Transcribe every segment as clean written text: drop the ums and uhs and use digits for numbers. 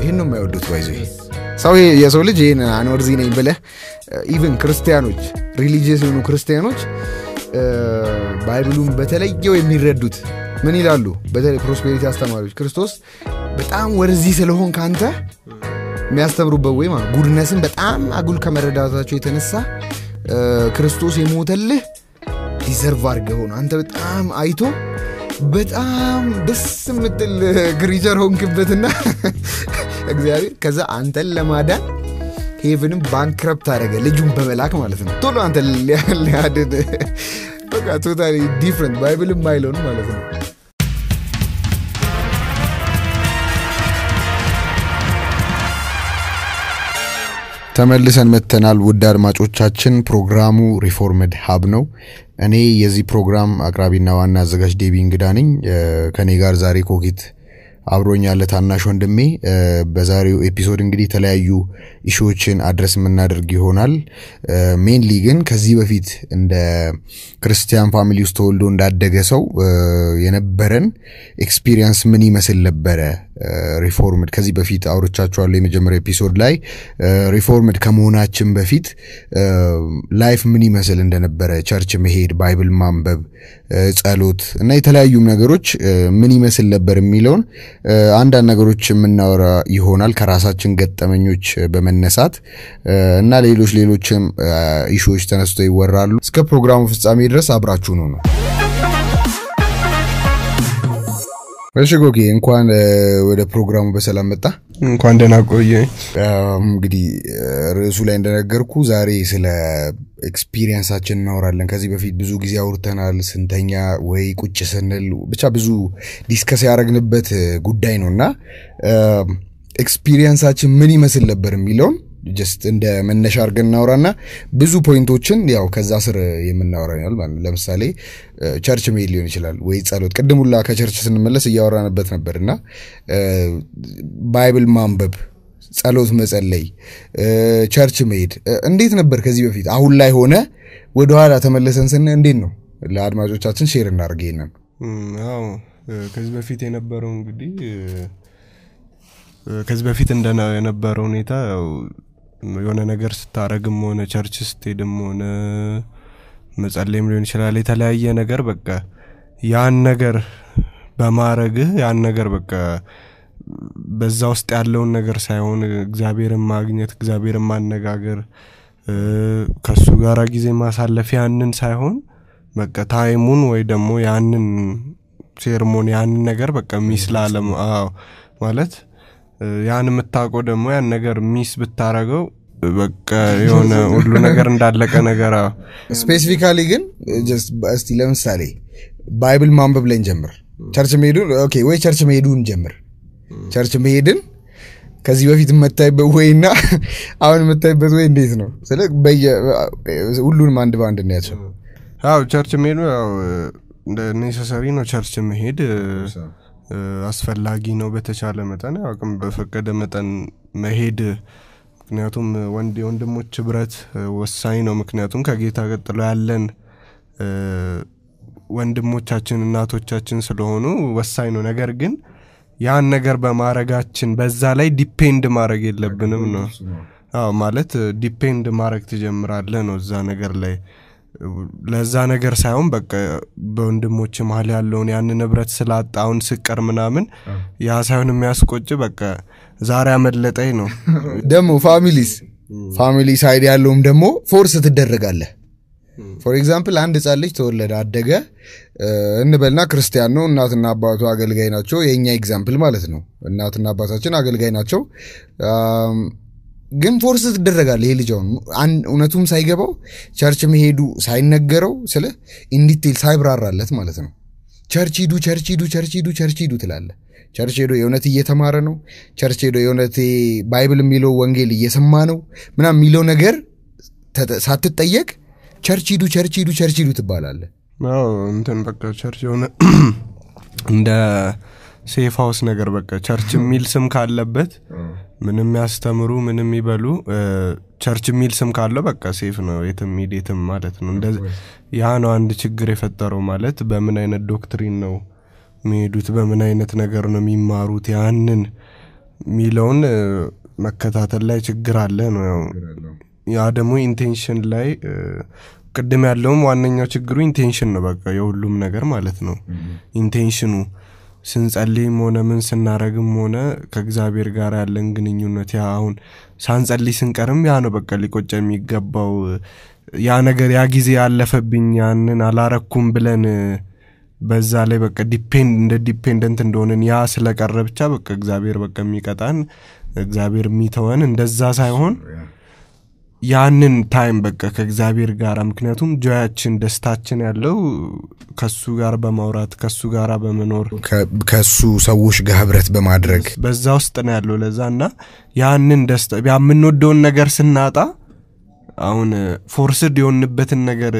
ይሄንን ነው የሚወዱት ባይዘይ ሰው የሰው ልጅ ይሄን አንወርዚ ነኝ በለ ኢቭን ክርስቲያኖች ሪሊጂየስ የሆኑ ክርስቲያኖች ባይብሉን በተለየው የሚረዱት ምን ይላሉ በተለይ ፕሮስፔሪቲ አስተማሪዎች ክርስቶስ በጣም ወርዚ ስለሆን ካንተ የሚያስተምሩበት ወይ ማለት ጉድነስን በጣም አጉል ከመረዳታቸው የተነሳ ክርስቶስ የሞተልህ ዲዘርቭ አድርገው ነው አንተ በጣም አይቶ በጣም ደስ ምትል ግሪጀር ሆንክበትና እግዚአብሔር ከዛ አንተን ለማዳን ሄቨንም ባንክራፕት አደረገ ልጁን በመላክ ማለት ነው ቶሎ አንተ ለያደደ በቃ ቶታሊ ዲፈረንት ባይብል ማይሎን ማለት ነው ተመልሰን መተናል ውድ አድማጮቻችን ፕሮግራሙ ሪፎርምድ ሀብ ነው እኔ የዚህ ፕሮግራም አቅራቢና ዋና አዘጋጅ ዴቪ እንግዳ ነኝ ከኔ ጋር ዛሬ ኮኪት አብሮኛል ታናሽ ወንድሜ በዛሬው ኤፒሶድ እንግዲህ ተለያዩ ኢሹዎችን አድረስ እናደርግ ይሆናል ሜንሊ ግን ከዚህ በፊት እንደ ክርስቲያን ፋሚሊ ውስጥ ተወልዶ እንዳደገ ሰው የነበረን ኤክስፒሪየንስ ምን ይመስል ነበረ ሪፎርምድ ከዚህ በፊት አውርቻችኋለሁ የመጀመሪያው ኤፒሶድ ላይ ሪፎርምድ ከመሆናችን በፊት ላይፍ ምን ይመስል እንደነበረ ቸርች መሄድ ባይብል ማንበብ ጸሎት እና የተለያዩ ነገሮች ምን ይመስል ነበር የሚለውን አንድ ነገሮች ምናወራ ይሆናል ከራሳችን ገጠመኞች በመነሳት እና ሌሎችም ኢሹዎች ተነስቶ ይወራሉ እስከ ፕሮግራሙ ፍጻሜ ድረስ አብራችሁ ኑ ወሽጎኪ እንኳን ወደ ፕሮግራሙ በሰላም መጣ እንኳን ደህና ቆየኝ እንግዲህ ርዕሱ ላይ እንደነገርኩ ዛሬ ስለ ኤክስፒሪየንሳችን እናወራለን ከዚህ በፊት ብዙ ጊዜ አውርተናል ስንተኛ ወይ ቁጭ ስንል ብቻ ብዙ ዲስከስ ያደረግንበት ጉዳይ ነውና ኤክስፒሪየንሳችን ምን ይመስል ነበር የሚለው just እንደ መነሻ አርገን እናወራና ብዙ ፖይንቶችን ያው ከዛ ስር የምናወራናል ማለት ለምሳሌ ቸርች ሜል ሊሆን ይችላል ወይ ጸሎት ቀድሙላ ከቸርች ስንመለስ ያወራንበት ነበርና ባይብል ማንበብ ጸሎት መጸለይ ቸርች ሜድ እንዴት ነበር ከዚህ በፊት አሁን ላይ ሆነ ወደ ኋላ ተመለሰን ስነ እንዴት ነው ለአድማጮቻችን ሼር እናርገይና አዎ ከዚህ በፊት የነበረው እንግዲህ ከዚህ በፊት እንደነበረው ሁኔታ የሆነ ነገር ስታረግም ሆነ ቸርች ስትሄድም ሆነ መጸለይም ሊሆን ይችላል የተለያየ ነገር በቃ ያን ነገር በማረግ ያን ነገር በቃ በዛው ውስጥ ያለው ነገር ሳይሆን እግዚአብሔርን ማግኘት እግዚአብሔርን ማነጋገር ከሱ ጋራ ጊዜ ማሳለፍ ያንን ሳይሆን በቃ ታይሙን ወይ ደሞ ያንን ሴርሞኒ ያንን ነገር በቃ ሚስላለም አዎ ማለት ያን መጣቆ ደሞ ያን ነገር ሚስ ብታረገው በቃ የሆነ ሁሉ ነገር እንዳለቀ ነገር ስፔሲፊካሊ ግን just እስቲ ለምሳሌ ባይብል ማንበብ ላይ እንጀምር ቸርች መሄዱን ኦኬ ወይ ቸርች መሄዱን እንጀምር ቸርች መሄድን ከዚህ በፊት መጣይበት ወይና አሁን መጣይበት ወይ እንዴት ነው ስለ ሁሉንም አንድ ባንድ እንደያቸው አዎ ቸርች መሄዱ እንደ ኔሰሰሪ ነው ቸርች መሄድ አስፈላጊ ነው በተቻለ መጠን አቅም በፈቀደ መጠን መሄድ ምክንያቱም ወንድሞች ብረት ወሳኝ ነው ምክንያቱም ከጌታ ቀጥሎ ያለን ወንድሞቻችን እናቶቻችን ስለሆኑ ወሳኝ ነው ነገር ግን ያን ነገር በማረጋችን በዛ ላይ ዲፔንድ ማድረግ የለብንም ነው አዎ ማለት ዲፔንድ ማድረግ ትጀምራለህ ነው ዛ ነገር ላይ ለዛ ነገር ሳይሆን በቃ በእንድሞች ማል ያለውን ያን ንብረት ስላጣውን ስቀር ምናምን ያ ሳይሆን የሚያስቆጭ በቃ ዛሬ አመለጠይ ነው ደሞ ፋሚሊ ሳይድ ያለውም ደሞ ፎርስ ትደረጋለ for example አንድ ጻልጅ ተወለደ አደገ እንበልና ክርስቲያን ነው እናትና አባቱ አገልጋይ ናቸው የኛ ኤግዛምፕል ማለት ነው እናትና አባታችን አገልጋይ ናቸው ግን ፎርስ ተደረጋል ይሄ ልጅው አንነቱም ሳይገባው ቸርች መሄዱ ሳይነገረው ስለ ኢንዲቴል ሳይብራራለት ማለት ነው ቸርች ሂዱ ትላለ ቸርች ሄዶ የውነት እየተማረ ነው ቸርች ሄዶ የውነት ባይብል የሚለው ወንጌል እየሰማ ነው ምናም የሚለው ነገር ሳትጠየቅ ቸርች ሂዱ ትባላለ አዎ እንትን በቃ ቸርች የሆነ እንደ ሴፍ ሃውስ ነገር በቃ ቸርች ሚል ስም ካለበት ምንም ያስተምሩ ምንም ይበሉ ቸርች ሚል ስም ካለው በቃ ሴፍ ነው የተምዴትም ማለት ነው እንደዚህ ያ ነው አንድ ችግር የፈጠረው ማለት በምን አይነት ዶክትሪን ነው የሚሄዱት በምን አይነት ነገር ነው የሚማሩት ያንን ሚሎን መከታተል ላይ ችግር አለ ነው ያ ደግሞ ኢንቴንሽን ላይ ቅድም ያለው ዋነኛው ችግሩ ኢንቴንሽን ነው በቃ የሁሉም ነገር ማለት ነው ኢንቴንሽኑ ስንጸልይም ሆነ ምን ስናረግም ሆነ ከእግዚአብሔር ጋር ያለን ግንኙነት ያ አሁን ሳንጸልይ ስንቀርም ያ ነው በቃ ሊቆጨም ይገባው ያ ነገር ያ ጊዜ ያለፈብኝ ያንን አላረኩም ብለን በዛ ላይ በቃ ዲፔንድ እንደ ዲፔንደንት እንደሆነን ያ ስለቀረ ብቻ በቃ እግዚአብሔር በቃ የሚቀጣን እግዚአብሔር የሚተወን እንደዛ ሳይሆን ያንን ታይም በቃ ከእግዚአብሔር ጋር ምክንያቱም ጆያችን ደስታችን ያለው ከሱ ጋር በማውራት ከሱ ጋር በመኖር ከሱ ሰዎች ጋር ህብረት በማድረግ በዛው ስጠና ያለው ለዛና ያንን ደስታ ያምንወደውን ነገር ስናጣ አሁን ፎርስድ የሆነበት ነገር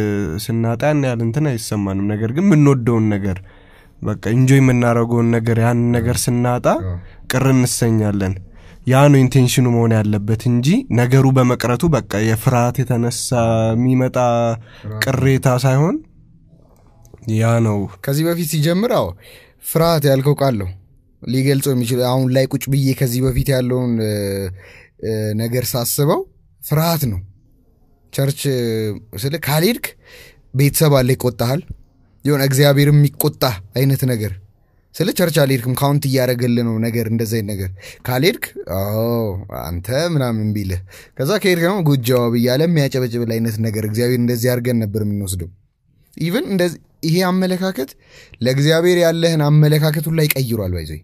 ስናጣ ያንን እንትን አይሰማንም ነገር ግን ምንወደውን ነገር በቃ ኢንጆይ ምናረጋውን ነገር ያን ነገር ስናጣ ቅርንሰኛለን ያኑ ኢንቴንሽኑ መሆን ያለበት እንጂ ነገሩ በመቅረቱ በቃ የፍራት የተነሳ ሚመጣ ቅሬታ ሳይሆን ያ ነው ከዚህ በፊት ይጀምራው ፍራት ያልከው ቃልው ሊገልጾ የሚችል አሁን ላይ ቁጭ ብዬ ከዚህ በፊት ያለው ነገር ሳስበው ፍራት ነው ቸርች ስለ ካሊድክ ቤተሰብ አለ ይቆጣል ይሁን እግዚአብሔርም ይቆጣ አይነት ነገር ስለ ቸርች አለርክም ካውንት ያያረገልህ ነው ነገር እንደዚህ አይነት ነገር ካለርክ አዎ አንተ ምናምን ቢልህ ከዛ ከሄድክ ነው ጉድ ጆብ ይያለም ያጨበጭብ ላይነት ነገር እግዚአብሔር እንደዚህ ያርገን ነበር ምን ወስደው ኢቭን እንደዚህ ይሄ አመለካከት ለእግዚአብሔር ያለህን አመለካከቱን ላይ ቀይሯል ባይዘይ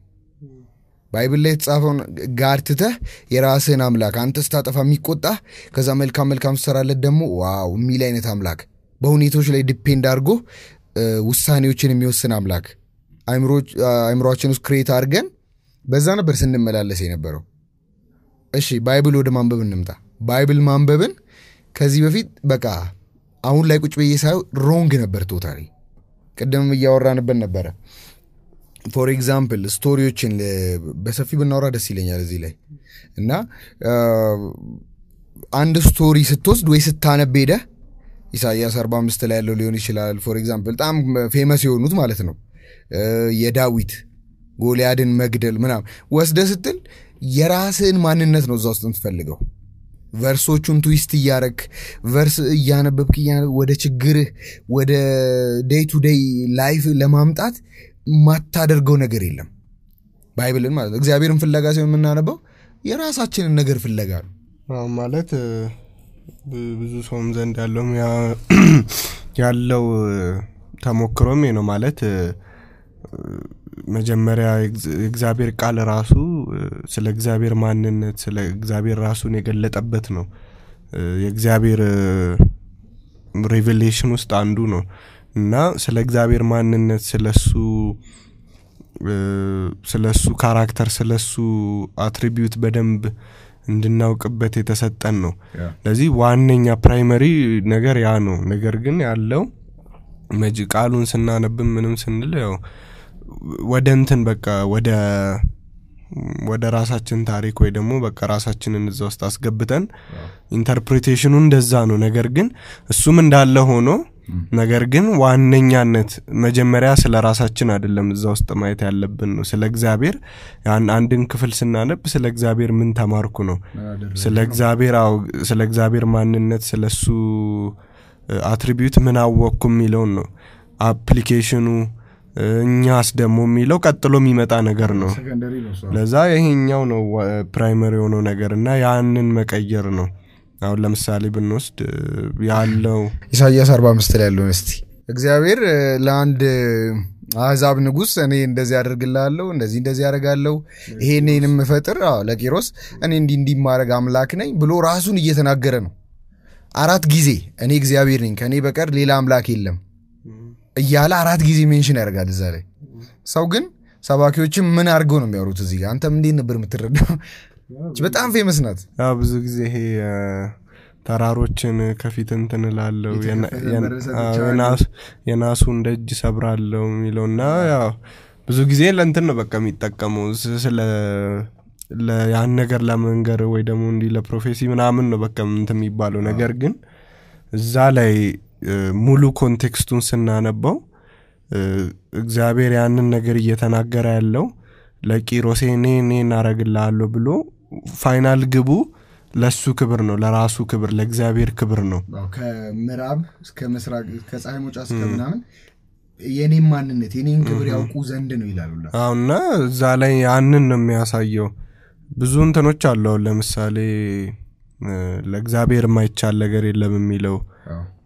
ባይብል ላይ ጻፈው ጋር ትተህ የራስህን አምላክ አንተስ ታጠፋ የሚቆጣ ከዛ መልካም ሰራለት ደሞ ዋው ሚል አይነት አምላክ በሁኔታዎች ላይ ዲፔንድ አድርጎ ውሳኔዎችን የሚወስን አምላክ አይምሮአችን ውስጥ ክሬት አድርገን በዛ ነበር ስንመላለስ የነበረው እሺ ባይብል ወደ ማንበብ እንምጣ ባይብል ማንበብን ከዚህ በፊት በቃ አሁን ላይ ቁጭ ብዬ ሳይው ሮንግ ነበር ቶታሊ ቀደም ይያወራንበት ነበር ፎር ኤግዛምፕል ስቶሪዎችን በሰፊው እናወራ ደስ ይለኛል እዚህ ላይ እና አንድ ስቶሪ ስትወስድ ወይ ስታነብደ ኢሳይያስ 45 ላይ ያለው ሊሆን ይችላል ፎር ኤግዛምፕል ጣም ፌመስ የሆኑት ማለት ነው የዳዊት ጎልያድን መግደል ምናም ወስደስትል የራስን ማንነት ነው ዛውስት እንትፈልገው ቨርሶቹን ትዊስት ያርክ ቨርስ ያነበብክ ወደ ችግር ወደ ዴይ ቱ ዴይ ላይፍ ለማምጣት ማታደርገው ነገር የለም ባይብልን ማለት እግዚአብሔርን ፍለጋ ሲሆን እናነበው የራሳችንን ነገር ፍለጋ ነው ማለት ብዙ ሰውም ዘንድ ያለው ያለው ተሞክሮም ነው ማለት መጀመሪያ እግዚአብሔር ቃል ራሱ ስለ እግዚአብሔር ማንነት ስለ እግዚአብሔር ራሱን የገለጠበት ነው የእግዚአብሔር ሪቨሌሽን ውስጥ አንዱ ነው እና ስለ እግዚአብሔር ማንነት ስለሱ ካራክተር ስለሱ አትሪቢዩት በደንብ እንድናውቅበት የተሰጠን ነው ስለዚህ ዋነኛ ፕራይመሪ ነገር ያ ነው ነገር ግን ያለው መጅቃሉን ስናነብ ምንም ስንል ያው ወደንተን በቃ ወደ ራሳችን ታሪክ ወይ ደሞ በቃ ራሳችንን እዛው አስገብተን ኢንተርፕሬቴሽኑ እንደዛ ነው ነገር ግን እሱም እንዳለ ሆኖ ነገር ግን ዋነኛነት መጀመሪያ ስለ ራሳችን አይደለም እዛው ማየት ያለብን ነው ስለ እግዚአብሔር ያን አንድን ክፍል ስናነብ ስለ እግዚአብሔር ምን ተማርኩ ነው ስለ እግዚአብሔር ማንነት ስለሱ አትሪቢዩት ምናወኩም ሚለውን ነው አፕሊኬሽኑ እኛስ ደሞ ሚለው ቀጥሎ የሚመጣ ነገር ነው ለዛ ይሄኛው ነው ፕራይመሪ ሆኖ ነገርና ያንን መቀየር ነው አሁን ለምሳሌ ብንወስድ ያለው ኢሳይያስ 45 ላይ ያለው እስቲ እግዚአብሔር ለአንድ አዛብ ንጉስ እኔ እንደዚህ አደርግላለሁ እንደዚህ ያደርጋለሁ ይሄንንም ፈጥር ለቂሮስ እኔ እንዲህ ማረግ አምላክ ነኝ ብሎ ራሱን እየተናገረ ነው አራት ጊዜ እኔ እግዚአብሔር ነኝ ከኔ በቀር ሌላ አምላክ የለም እያለ አራት ጊዜ ሜንሽን ያደርጋል እዛ ላይ ሰው ግን ሰባኪዎችም ምን አርገው ነው የሚያወሩት እዚህ አንተም እንዴ ነበር የምትረዳው በጣም ፌመስ ናት አዎ ብዙ ጊዜ ይሄ ተራሮችን ከፊት እንትንላለው የናሱ እንደጅ ሰብራለው ሚለውና ያው ብዙ ጊዜ ለእንትን ነው በቃ የሚጠቀመው ስለ ያን ነገር ለመንገር ወይ ደሞ እንዲ ለፕሮፌሲ ምናምን ነው በቃ እንትም ይባላል ነገር ግን እዛ ላይ ሙሉ ኮንቴክስቱን ስናነባው እግዚአብሔር ያንን ነገር እየተናገረ ያለው like Rosene Naragilalo below, final Gibu, Lasu Caberno, Larasu Caber, like Xavier Caberno. Okay, Mirab, Scamis, Casamuchas, Yeni man in it, in Cabriacus and Denvilla. Ah, no, Zale Annan Measayo, Buzuntanochallo, Lemsale, like Xavier, my Chalagari, Lemilo,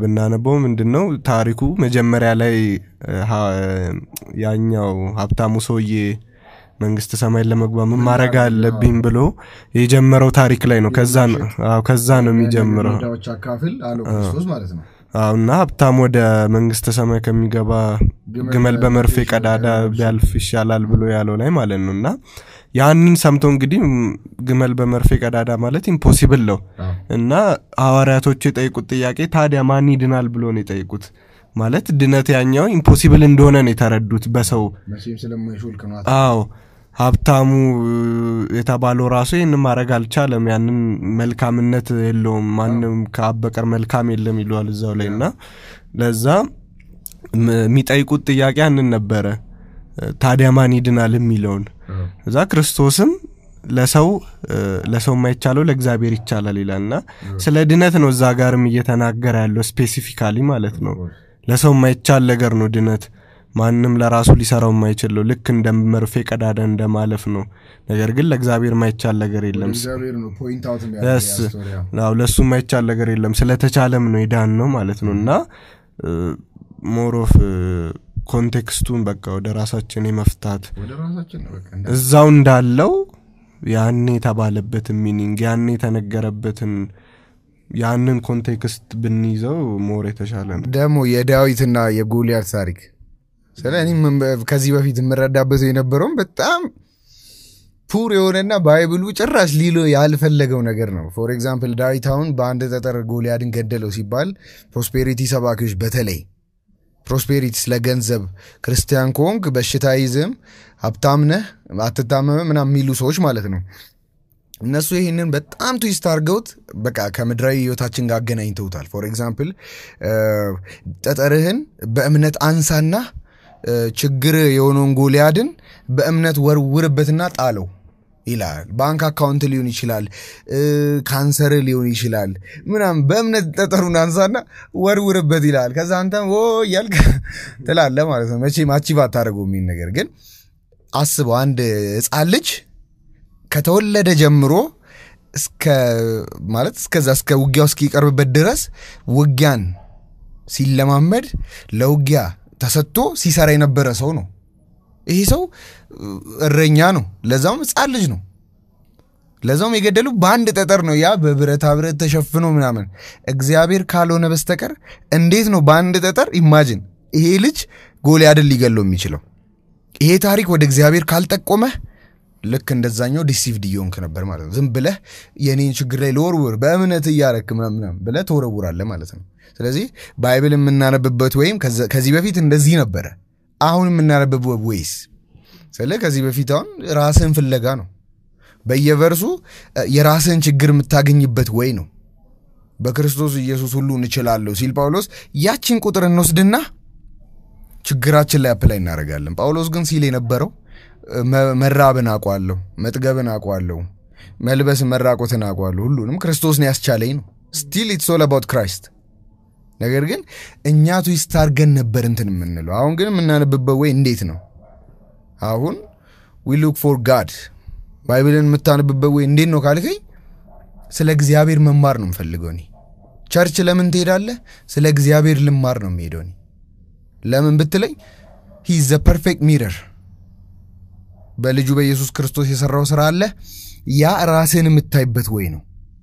በናነቦ ምንድነው ታሪኩ መጀመሪያ ላይ ያኛው ሀብታሙ ሰውዬ መንግስተ ሰማይ ለመግባ ምን ማረጋ አለብኝ ብሎ የጀመረው ታሪክ ላይ ነው ከዛ ነው የሚጀምረው ዳውቻ ካፍል አለው ክርስቶስ ማለት ነው አውና ሀብታሙ ወደ መንግስተ ሰማይ ከሚገባ ግመል በመርፌ ቀዳዳ ቢያልፍ ይሻላል ብሎ ያለው ላይ ማለት ነውና ያንን ሰምቶ እንግዲህ ግመል በመርፌ ቀዳዳ ማለት ኢምፖሲብል ነው እና ሐዋርያቶች የጠይቁት ጥያቄ ታዲያ ማን ይድናል ብሎ ነው የጠይቁት ማለት ድነት ያኛው ኢምፖሲብል እንደሆነ ነው ተረዱት በሰው መስይም ስለማይሾልከ ነው አዎ ሀብታሙ የታባሎ ራሱ እንም ማረግ አልቻለም ያንን መልካምነት የለውም ማንም ካበቀር መልካም የለም ይሏል እዛው ላይና ለዛ ሚጠይቁት ጥያቄ ያንን ነበር ታዲያ ማን ይድናል የሚለውን እዛ ክርስቶስም ለሰው ማይቻለው ለእግዚአብሔር ይቻላል ይላልና ስለ ድነት ነው እዛ ጋርም እየተናገረ ያለው ስፔሲፊካሊ ማለት ነው ለሰው ማይቻል ነገር ነው ድነት ማንንም ለራሱ ሊሰራው ማይችልው ልክ እንደመርፌ ቀዳዳ እንደማለፍ ነው ነገር ግን ለእግዚአብሔር ማይቻል ነገር የለም እግዚአብሔር ነው ፖይንት አውት የሚያደርገው ነው ለሱ ማይቻል ነገር የለም ስለተቻለም ነው ይዳን ነው ማለት ነውና ሞሮፍ ኮንቴክስቱን በቃ ወደ ራሳችን የመፍታት ወደ ራሳችን ነው በቃ እዛው እንዳለው ያንኔ ተባለበት ሚኒንግ ያንኔ ተነገረበትን ያንን ኮንቴክስት ብንይዘው ሞር የተሻለ ነው ደሞ የዳዊትና የጎልያድ ታሪክ ስለዚህ ከዚህ በፊት ምረዳበት የነበረው በጣም ፑር የሆነና ባይብሉ ጭራሽ ሊሎ ያልፈለገው ነገር ነው for example ዳዊት አሁን በአንድ ተጠር ጎልያድን ገደለው ሲባል prosperity ሰባኪዎች በተለይ prosperity ስለገንዘብ ክርስቲያን ኮንክ በሽታይዝም አብታምነ አትታመመ እና ሚሉ ሰዎች ማለት ነው እነሱ ይሄንን በጣም ትዊስት አርገውት በቃ ከምድራዊ ህይወታችን ጋር አገናኝተውታል for example ተጠርህን በእምነት አንሳና ችግር የሆነን ጎልያድን በእምነት ወርውርበትና ጣለው ይላል ባንክ አካውንት ሊሆን ይችላል ካንሰር ሊሆን ይችላል ምናም በእምነት ተጠሩን አንሳና ወርውርበት ይላል ከዛ አንተም ኦ ያልከ ተላለ ማለት ነው መቼም አቺባ ታደርገው ምን ነገር ግን አስበው አንድ ህፃን ልጅ ከተወለደ ጀምሮ እስከ ማለት እስከዛ እስከ ውጊያው እስኪቀርብበት ድረስ ውጊያን ሲለማመድ ለውጊያ ተሰጥቶ ሲሰራ የነበረ ሰው ነው ይሄ ሰው እረኛ ነው ለዛውም ጻል ልጅ ነው ለዛውም የገደሉ ባንድ ተጠር ነው ያ በብረት አብረት ተሸፍኖ ምናምን እግዚአብሔር ካልሆነ በስተቀር እንዴት ነው ባንድ ተጠር ኢማጂን ይሄ ልጅ ጎልያድን ሊገለው የሚችለው ይሄ ታሪክ ወደ እግዚአብሔር ካልጠቆመ ልክ እንደዛኛው ዲሲቭድ ይሆንክ ነበር ማለት ነው ዝም ብለህ የኔን ችግር ላይ ለወርውር በእምነት ያረክ ምናምን ብለህ ተወረውራለ ማለት ነው ስለዚህ ባይብልም እናነብበት ወይም ከዚህ በፊት እንደዚህ ነበር አሁንም እናነብበት ወይስ ስለዚህ ከዚህ በፊት አሁን ራስን ፍለጋ ነው በየቨርሱ የራስን ችግር ምታገኝበት ወይ ነው በክርስቶስ ኢየሱስ ሁሉ እንችላለን ሲል ጳውሎስ ያቺን ቁጥር እንወስድና ችግራችን ላይ አፕላይ እናደርጋለን ጳውሎስ ግን ሲል የነበረው መራብን አቋለው መጥገብን አቋለው መልበስ መራቆትን አቋለው ሁሉንም ክርስቶስን ያስቻለኝ ነው still it's all about Christ ነገር ግን እኛ ትዊስት አርገን ነበር እንትን ምንለው አሁን ግን ምናነብበው ወይ እንዴት ነው አሁን we look for God ባይብልን ምታነብበው ወይ እንዴት ነው ካልከኝ ስለ እግዚአብሔር መማር ነው ፈልገው ነው ቸርች ለምን ትሄዳለህ ስለ እግዚአብሔር ልማር ነው ሄደው ነው ለምን ብትለኝ he is the perfect mirror በልጁ በኢየሱስ ክርስቶስ የሰራው ሥራ አለ ያ ራስን ምታይበት ወይ ነው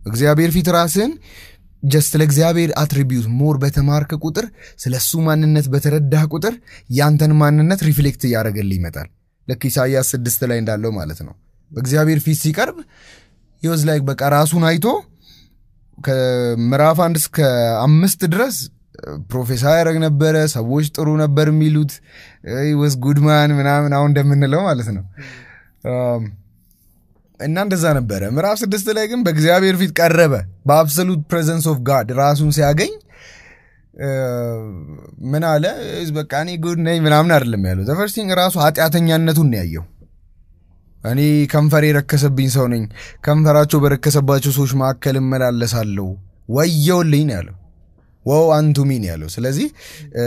እግዚአብሔር ፍት ራስን just ለእግዚአብሔር አትሪቢዩት ሞር በተማርከ ቁጥር ስለሱ ማንነት በተረዳህ ቁጥር ያንተን ማንነት ሪፍሌክት ያደርግልህ ይመጣል ለክ ኢሳይያስ 6 ላይ እንዳለው ማለት ነው በእግዚአብሔር ፊት ሲቀርብ he was like በቃ ራሱን አይቶ ከምራፍ 1 እስከ 5 ድረስ ፕሮፌሰር ያረግ ነበር ሰዎች ጥሩ ነበር ሚሉት he was good man ምናምን አሁን እንደምንለው ማለት ነው እና እንደዛ ነበር ምራፍ 6 ላይ ግን በእግዚአብሔር ፊት ቀረበ በአብሶሉት presence of God ራሱን ሲያገኝ ምን አለ is በቃ እኔ good ነኝ ምናምን አይደለም ያለው the first thing ራሱ ኃጢያተኛነቱን ያየው እኔ ከንፈሬ ረከሰብኝ ሰው ነኝ ከንፈራቸው በረከሰባቸው ሰዎች ማከለ መላለሳለው ወየውልኝ ያለው ወው አንቱ ሚን ያለው ስለዚህ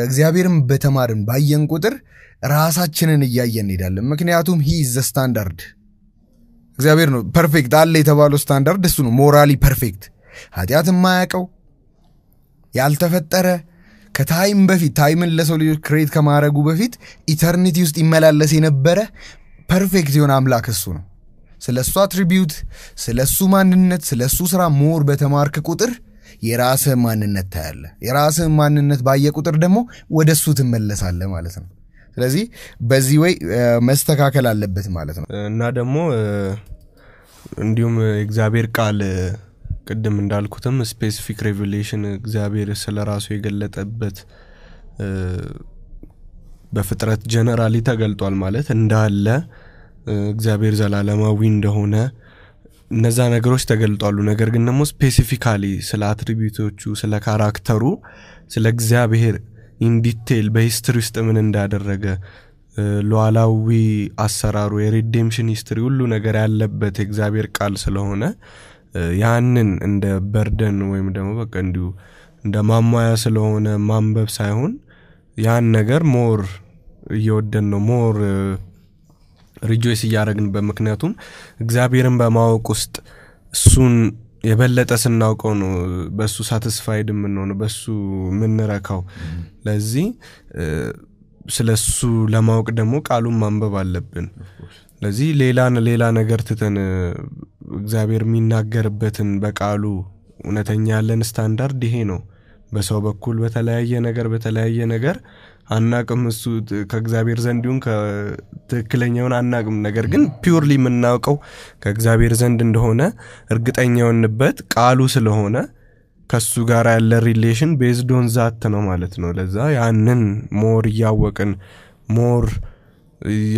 እግዚአብሔርም በተማርን ባየን ቁጥር ራሳችንን ያያየን ይዳለም ምክንያቱም he is the standard እግዚአብሔር ነው perfect አለ የተባለው standard እሱ ነው morally perfect ኃጢያትን ማያቀው ያልተፈጠረ ከታይም በፊት ታይምን ለሰው ልጅ create ከማረጉ በፊት eternity ውስጥ ይመላለስ የነበረ perfect የሆነ አምላክ እሱ ነው ስለሱ attribute ስለሱ ማንነት ስለሱ ስራ more በተማርክ ቁጥር የራስ ማንነት ታያለ የራስ ማንነት ባየቁጥር ደግሞ ወደሱ ተመለሳለ ማለት ነው ስለዚህ በዚህ ወይ መስተካከል አለበት ማለት ነው እና ደግሞ እንዲሁም እግዚአብሔር ቃል ቀደም እንዳልኩትም ስፔሲፊክ ሪቪሌሽን እግዚአብሔር ስለራሱ የገለጠበት በፍጥረት ጀነራሊ ተገልጧል ማለት እንዳለ እግዚአብሔር ዘላለማዊ እንደሆነ ነዛ ነገሮች ተገልጧሉ ነገር ግን ደግሞ ስፔሲፊካሊ ስለ አትሪቢዩቶቹ ስለ ካራክተሩ ስለ እግዚአብሔር ኢን ዲቴል በሂስትሪ ውስጥ ምን እንዳደረገ ሉዓላዊ አሰራሩ የሪዴምፕሽን ሂስትሪ ሁሉ ነገር ያለበት እግዚአብሔር ቃል ስለሆነ ያንን እንደ በርደን ወይም ደግሞ በቃ እንዲሁ እንደማማያ ስለሆነ ማንበብ ሳይሆን ያን ነገር ሞር ይወደን ነው ሞር ሪጆይስ ያረግን በመክንያቱም እግዚአብሔርን በማወቅ ውስጥ እሱን የበለጠ ስናውቀው ነው በሱ ሳቲስፋይድ ምን ነው በሱ ምን ረካው ለዚህ ስለሱ ለማወቅ ደግሞ ቃሉን ማንበብ አለብን ለዚህ ሌላ ነገር ተተን እግዚአብሔር ሚናገርበትን በቃሉ እነተኛ ያለን ስታንዳርድ ይሄ ነው በሰው በኩል በተለያየ ነገር አናቅም እሱ ከእግዚአብሔር ዘንድውን ከትክክለኛውን አናቅም ነገር ግን ፒውርሊ ምናውቀው ከእግዚአብሔር ዘንድ እንደሆነ እርግጠኛውንበት ቃሉ ስለሆነ ከሱ ጋር ያለ ሪሌሽን ቤዝድ ኦን ዛት ነው ማለት ነው ለዛ ያንን ሞር ያወቀን ሞር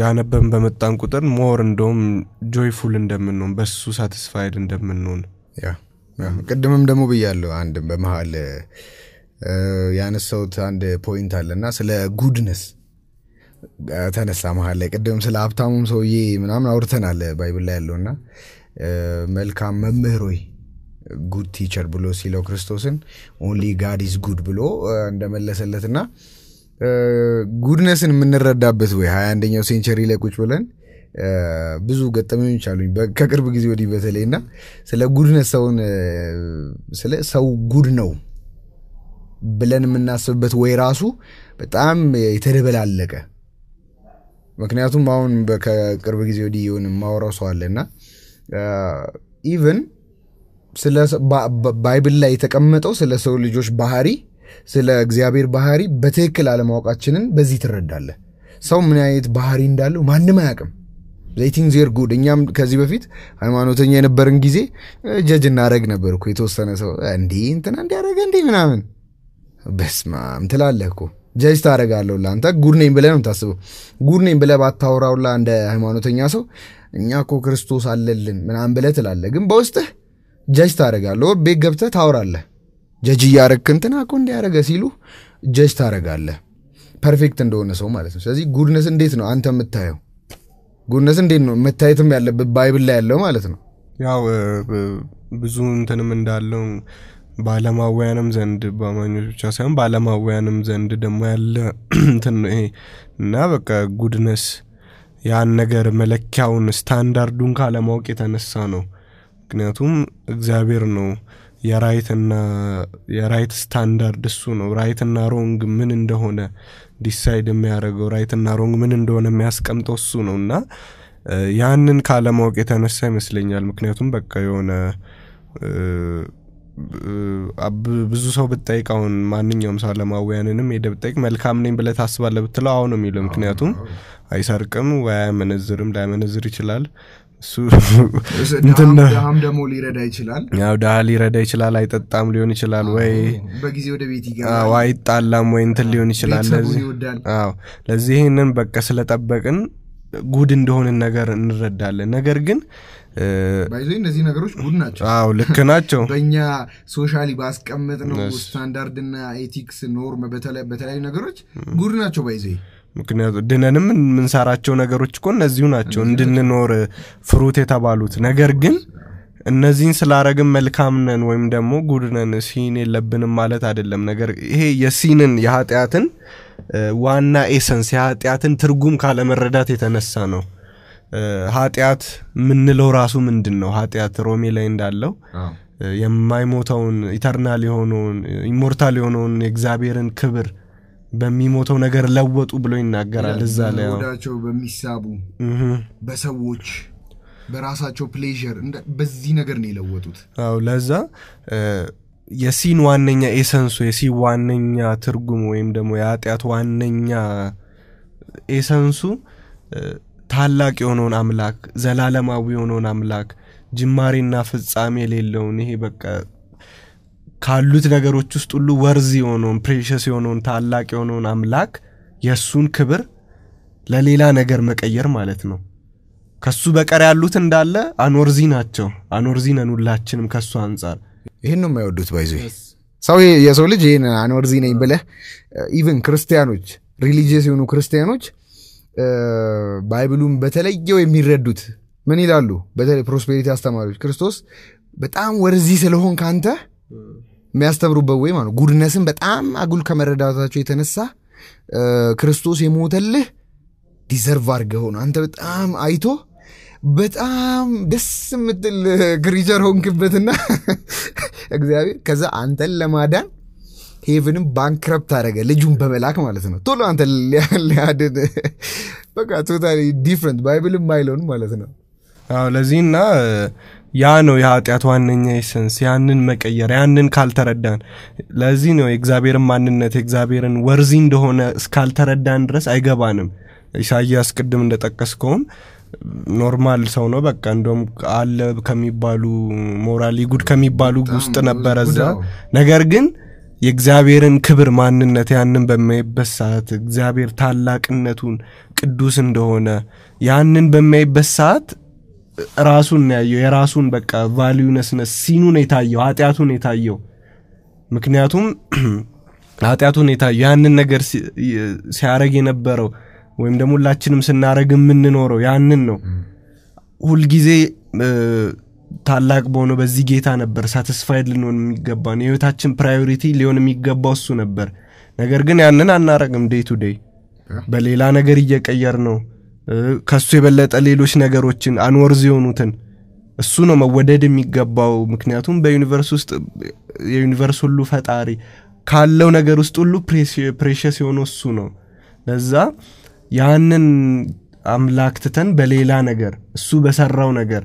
ያነበን በመጣን ቁጥር ሞር እንደም ጆይፉል እንደምንሆን በሱ ሳቲስፋይድ እንደምንሆን ያ ቀደምም ደሞ በያለው አንድ በመሃል ያነሰውት አንድ ፖይንት አለና ስለ ጉድነስ ተነሳ መሃል ላይ ቀደም ስለ አብታሙም ሰውዬ ምናምን አውርተናል ባይብል ላይ ያለውና መልካም መምህር ወይ ጉድ ቲቸር ብሎ ሲለው ክርስቶስን only God is good ብሎ እንደመለሰለትና ጉድነስን ምንረዳበት ወይ 21ኛው ሴንቸሪ ላይ ቁጭ ብለን ብዙ ገጠመኞች አሉኝ በቅርብ ጊዜ ወዲህ በተለይና ስለ ጉድነስ ሰውን ስለ ሰው ጉድ ነው ብለን እናስብበት ወይ ራሱ በጣም የተደበላለቀ ምክንያቱም አሁን በቅርብ ጊዜ ወዲህ ይሁን ማወራው ሰው አለና ኢቭን ስለ ባይብል ላይ ተቀመጠው ስለ ሰው ልጆች ባህሪ ስለ እግዚአብሔር ባህሪ በትክክል አለማወቃችንን በዚህ ተረዳለ ሰው ምን አይነት ባህሪ እንዳለው ማንም አያውቅም they think they're good እኛም ከዚህ በፊት ሃይማኖተኛ የነበርን ጊዜ ጀጅ እናረግ ነበርኩ የተወሰነ ሰው እንዴ እንትና እንዲያረጋ እንዴ ምናምን በስማም ተላለኩ ጀጅ ታረጋለሁ ላንተ ጉድ ነኝ ብለህ ነው ታስበው ጉድ ነኝ ብለህ ባታወራውላ እንደ ሃይማኖተኛ ሰው እኛኮ ክርስቶስ አለልን ምናምን ብለህ ተላለ ግን በውስጥህ ጀጅ ታረጋለህ ወር ቤት ገብተህ ታወራለህ ጀጅ ያረክ እንትናኮ እንዲያረጋ ሲሉ ጀጅ ታረጋለህ ፐርፌክት እንደሆነ ሰው ማለት ነው ስለዚህ ጉድነስ እንዴት ነው አንተ የምታየው ጉድነስ እንዴት ነው መታየትም ያለበት ባይብል ላይ ያለው ማለት ነው ያው ብዙ እንትንም እንዳለው ባለማውያንም ዘንድ በማኞች ብቻ ሳይሆን ባለማውያንም ዘንድ ደግሞ ያለ እንትን ይሄ እና በቃ ጉድነስ ያን ነገር መለኪያውን ስታንዳርዱን ካለማወቅ የተነሳ ነው ምክንያቱም እግዚአብሔር ነው የራይት ስታንዳርድ እሱ ነው ራይት እና ሮንግ ምን እንደሆነ ዲሳይድ የሚያደርገው ራይት እና ሮንግ ምን እንደሆነ የሚያስቀምጠው እሱ ነውና ያንን ካለማወቅ የተነሳ ይመስለኛል ምክንያቱም በቃ የሆነ ብዙ ሰው በጣይቃውን ማንኛውም ሰው ለማውያንንም የደብጣይቅ መልካም ነኝ ብለ ታስባለህ ብትለው አሁን ነው የሚለው ምክንያቱም አይሰርቅም ወይ አመነዝርም ዳመነዝር ይችላል Daham damo lirada ichilal. Now dah lirada ichilal, I tat tam lioni chilal. Way. Bagi zio de beti gan. Way talam way inter lioni chilal. Lazihin nan bakasala tabakan. Goodin dohon in nagar nradal. Nagargin. By the way, Nazina Garush good nacho. Look nacho. Banya socially based standard in ethics norm betala Nagaruch. Good nacho by the way. ድነንም ምንሳራቸው ነገሮች እኮ እነዚሁ ናቸው እንድንኖር ፍሩት የተባሉት ነገር ግን እነዚህን ስላረግም መልካም ነን ወይም ደግሞ ጉድ ነን ሲን የለብንም ማለት አይደለም ነገር ይሄ የሲንን የኃጢያትን ዋና ኤሰንስ የኃጢያትን ትርጉም ካለመረዳት የተነሳ ነው ኃጢያት ምን ነው ራሱ ምንድነው ኃጢያት ሮሜ ላይ እንዳለው የማይሞተውን ኢተርናል የሆነውን ኢሞርታል የሆነውን እግዚአብሔርን ክብር በሚሞተው ነገር ለወጡ ብሎ ይናገራል እዛ ላይ ወዳቸው በሚሳቡ በሰዎች በራሳቸው ፕሌዠር በዚህ ነገር ነው ለወጡት ለዛ የሲን ዋነኛ ኤሰንሱ የሲን ዋነኛ ትርጉም ወይም ደግሞ ያጥያት ዋነኛ ኤሰንሱ ታላቅ የሆነውን አምላክ ዘላለማዊ የሆነውን አምላክ ጅማሪና ፍጻሜ ሌለውን ይሄ በቃ ካሉት ነገሮች ውስጥ ሁሉ ወርዚ ሆኖን ፕሬሺየስ ሆኖን ታላቅ ሆኖን አምላክ የሱን ክብር ለሌላ ነገር መቀየር ማለት ነው ከሱ በቀር ያሉት እንዳለ አኖርዚ ናቸው አኖርዚ ነኑላችንም ከሱ አንፃር ይሄን ነው የማይወዱት ባይዚ ሰው የሰው ልጅ ይሄን አኖርዚ ነኝ ብለ ኢቭን ክርስቲያኖች ሪሊጂየስ የሆኑ ክርስቲያኖች ባይብሉን በተለየው የሚረዱት ምን ይላሉ በተለይ ፕሮስፔሪቲ አስተማሪዎች ክርስቶስ በጣም ወርዚ ስለሆን ካንተ የሚያስተብሩበት ወይ ማለት ጉድነስን በጣም አጉል ከመረዳታቸው የተነሳ ክርስቶስ የሞተልህ ዲዘርቭ አድርገው ነው አንተ በጣም አይቶ በጣም ደስ ምትል ግሪጀር ሆንክበትና እግዚአብሔር ከዛ አንተ ለማዳን ሄቨንን ባንክራፕት አደረገ ልጁን በመላክ ማለት ነው ቶሎ አንተ ለያድን በቃ ቶታሊ ዲፈረንት ባይብል ማይሎን ማለት ነው ለዚህና ያ ነው ያጥያት ዋንኛ ኤሰንስ ያንን መቀየር ያንን ካልተረዳን ለዚህ ነው እግዚአብሔርን ማንነት እግዚአብሔርን ወርዚ እንደሆነ ስካልተረዳን ድረስ አይገባንም ኢሳይያስ ቅድም እንደጠቀስከው ኖርማል ሰው ነው በቃ እንደም አለ ከሚባሉ ሞራሊ ጉድ ከሚባሉ ውስጥ ነበርዛ ነገር ግን የእግዚአብሔርን ክብር ማንነት ያንን በመይበሳት እግዚአብሔር ታላቅነቱን ቅዱስ እንደሆነ ያንን በመይበሳት ራሱን ያየው የራሱን በቃ ቫልዩነስነስ ሲኑን የታየው አጥያቱን የታየው ምክንያቱም አጥያቱን የታየው ያንን ነገር ሲያረግ የነበረው ወይም ደግሞ ሁላችንም ስናረግ ምን ኖረው ያንን ነው ሁል ጊዜ ታላቅ ሆኖ በዚህ ጌታ ነበር ሳቲስፋይድ ሊሆን የሚገባው ነው የታችን ፕራዮሪቲ ሊሆን የሚገባው እሱ ነበር ነገር ግን ያንን አናረግም ዴይ ቱ ዴይ በሌላ ነገር እየቀየር ነው ከሱ የበለጠ ሌሎች ነገሮችን አንወርዝ የሆኑትን እሱ ነው መወደድ የሚገባው ምክንያቱም በዩኒቨርስ ውስጥ የዩኒቨርስ ሁሉ ፈጣሪ ካለው ነገር ውስጥ ሁሉ ፕሬሺየስ የሆነው እሱ ነው ለዛ ያንን አምላክ ተተን በሌላ ነገር እሱ በሰራው ነገር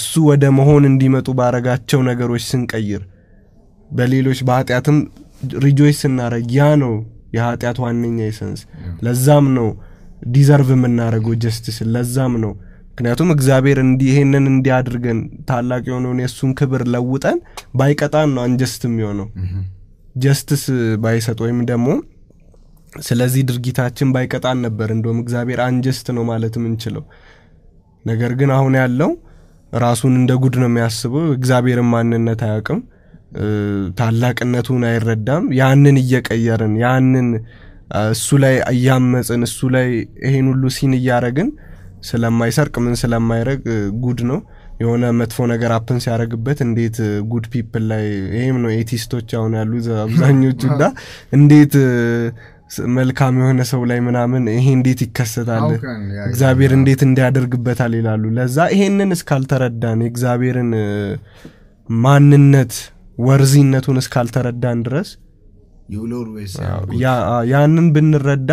እሱ ወደ መሆን እንዲመጡ ባረጋቸው ነገሮች ስንቀይር በሌሎች በኃጢያትም ሪጆይስ እናረግ ያ ነው የኃጢያት ዋንኛ ኤሰንስ ለዛም ነው ዲዘርቭ መናረጋው ጀስቲስ ለዛም ነው ምክንያቱም እግዚአብሔር እንዲህ ይሄንን እንዲያድርገን ታላቅ የሆነውን የሱን ክብር ለውጠን ባይቀጣን ነው አንጀስትም የሆነው ጀስቲስ ባይሰጠውም ደግሞ ስለዚህ ድርጊታችን ባይቀጣን ነበር እንደውም እግዚአብሔር አንጀስት ነው ማለትም እንችለው ነገር ግን አሁን ያለው ራሱን እንደ ጉድ ነው የሚያስበው እግዚአብሔርን ማንነት አያውቅም ታላቅነቱን አይረዳም ያንን እየቀየረን ያንን እሱ ላይ ያመጽን እሱ ላይ ይሄን ሁሉ ሲን ያያረግን ስለማይሰርቅ ምን ስለማይረግ ጉድ ነው የሆነ መጥፎ ነገር አፕን ሲያረግበት እንዴት ጉድ people ላይ ይሄም ነው ኤቲስቶች አሁን ያሉ አብዛኞቹ ዳ እንዴት መልካም የሆነ ሰው ላይ ምናምን ይሄ እንዴት ይከሰታል እግዚአብሔር እንዴት እንዲያደርግበታል ይላሉ ለዛ ይሄንን ስካልተረዳን እግዚአብሔርን ማንነት ወርዚነቱን ስካልተረዳን ድረስ ያንን ብንረዳ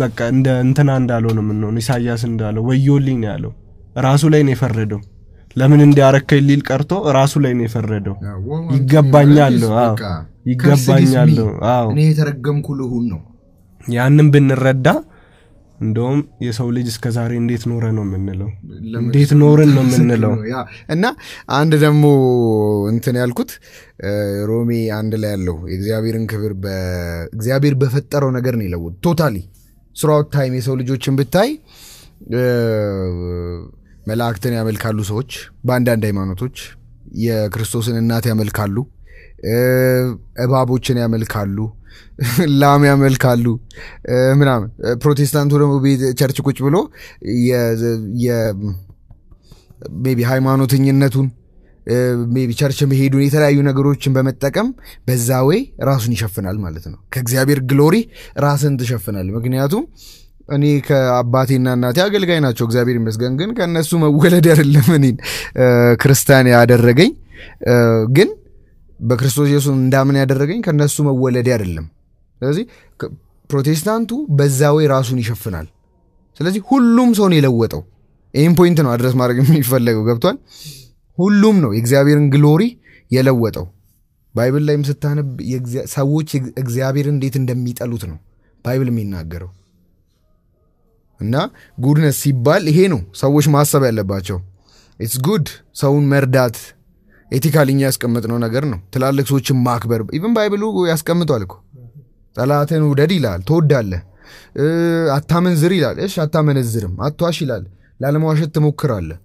በቃ እንደ እንተና እንዳለው ነው ምን ነው ኢሳይያስ እንዳለው ወዮልኝ ያለው ራሱ ላይ ነው ፈረደው ለምን እንዲያረከይ ሊል ቀርቶ ራሱ ላይ ነው ፈረደው ይገባኛል ይገባኛል እኔ ተረገምኩልሁን ነው ያንን ብንረዳ እንደውም የሰው ልጅ እስከ ዛሬ እንዴት ኖረ ነው የምንለው እንዴት ኖርን ነው የምንለው ያ እና አንድ ደሞ እንትን ያልኩት ሮሚ አንድ ላይ ያለው እግዚአብሔርን ክብር በእግዚአብሔር በፈጠረው ነገር ነው ይለው ቶታሊ ስራውት ታይም የሰው ልጆችን ብታይ መላእክትን ያመልካሉ ሰዎች ባንዳ እንዳይማኖቶች የክርስቶስን እናት ያመልካሉ እባቦችን ያመልካሉ ላም ያመልካሉ ምናም ፕሮቴስታንቱ ደግሞ በቸርች ቁጭ ብሎ maybe ሃይማኖትኝነቱን maybe ቸርች መሄዱን የተለያየ ነገሮችን በመጠቀም በዛው ራሱን ይሸፍናል ማለት ነው ከእግዚአብሔር ግሎሪ ራስን ተሸፍናል ምክንያቱም እኔ ከአባቴና እናቴ አገልጋይ ናቸው እግዚአብሔር ይመስገን ግን ከነሱ መወለድ አይደለም እኔ ክርስቲያን ያደረገኝ ግን በክርስቶስ ኢየሱስ እንዳምን ያደረገኝ ከነሱ መወለድ አይደለም ስለዚህ ፕሮቴስታንቱ በዛው ራሱን ይሽፍናል ስለዚህ ሁሉም ሰው ነው የለወጠው ኤም ፖይንት ነው አድረስ ማድረግ የሚፈልገው ገብቷል ሁሉም ነው የእግዚአብሔርን ግሎሪ የለወጠው ባይብል ላይም ስታነብ ሰዎች እግዚአብሔርን እንዴት እንደሚጠሉት ነው ባይብል የሚናገረው እና ጉድነስ ሲባል ይሄ ነው ሰዎች ማሰብ ያለባቸው it's good ሰውን መርዳት ኤቲካሊኛ ያስቀምጥ ነው ነገር ነው ትላልቅ ሰዎችን ማክበር ኢቭን ባይብሉ ያስቀምጣል እኮ ጣላተን ውደድ ይላል ተወዳለህ አታመንዝር ይላል እሺ አታመንዝርም አትዋሽ ይላል ላለማዋሽት ተሞክራለህ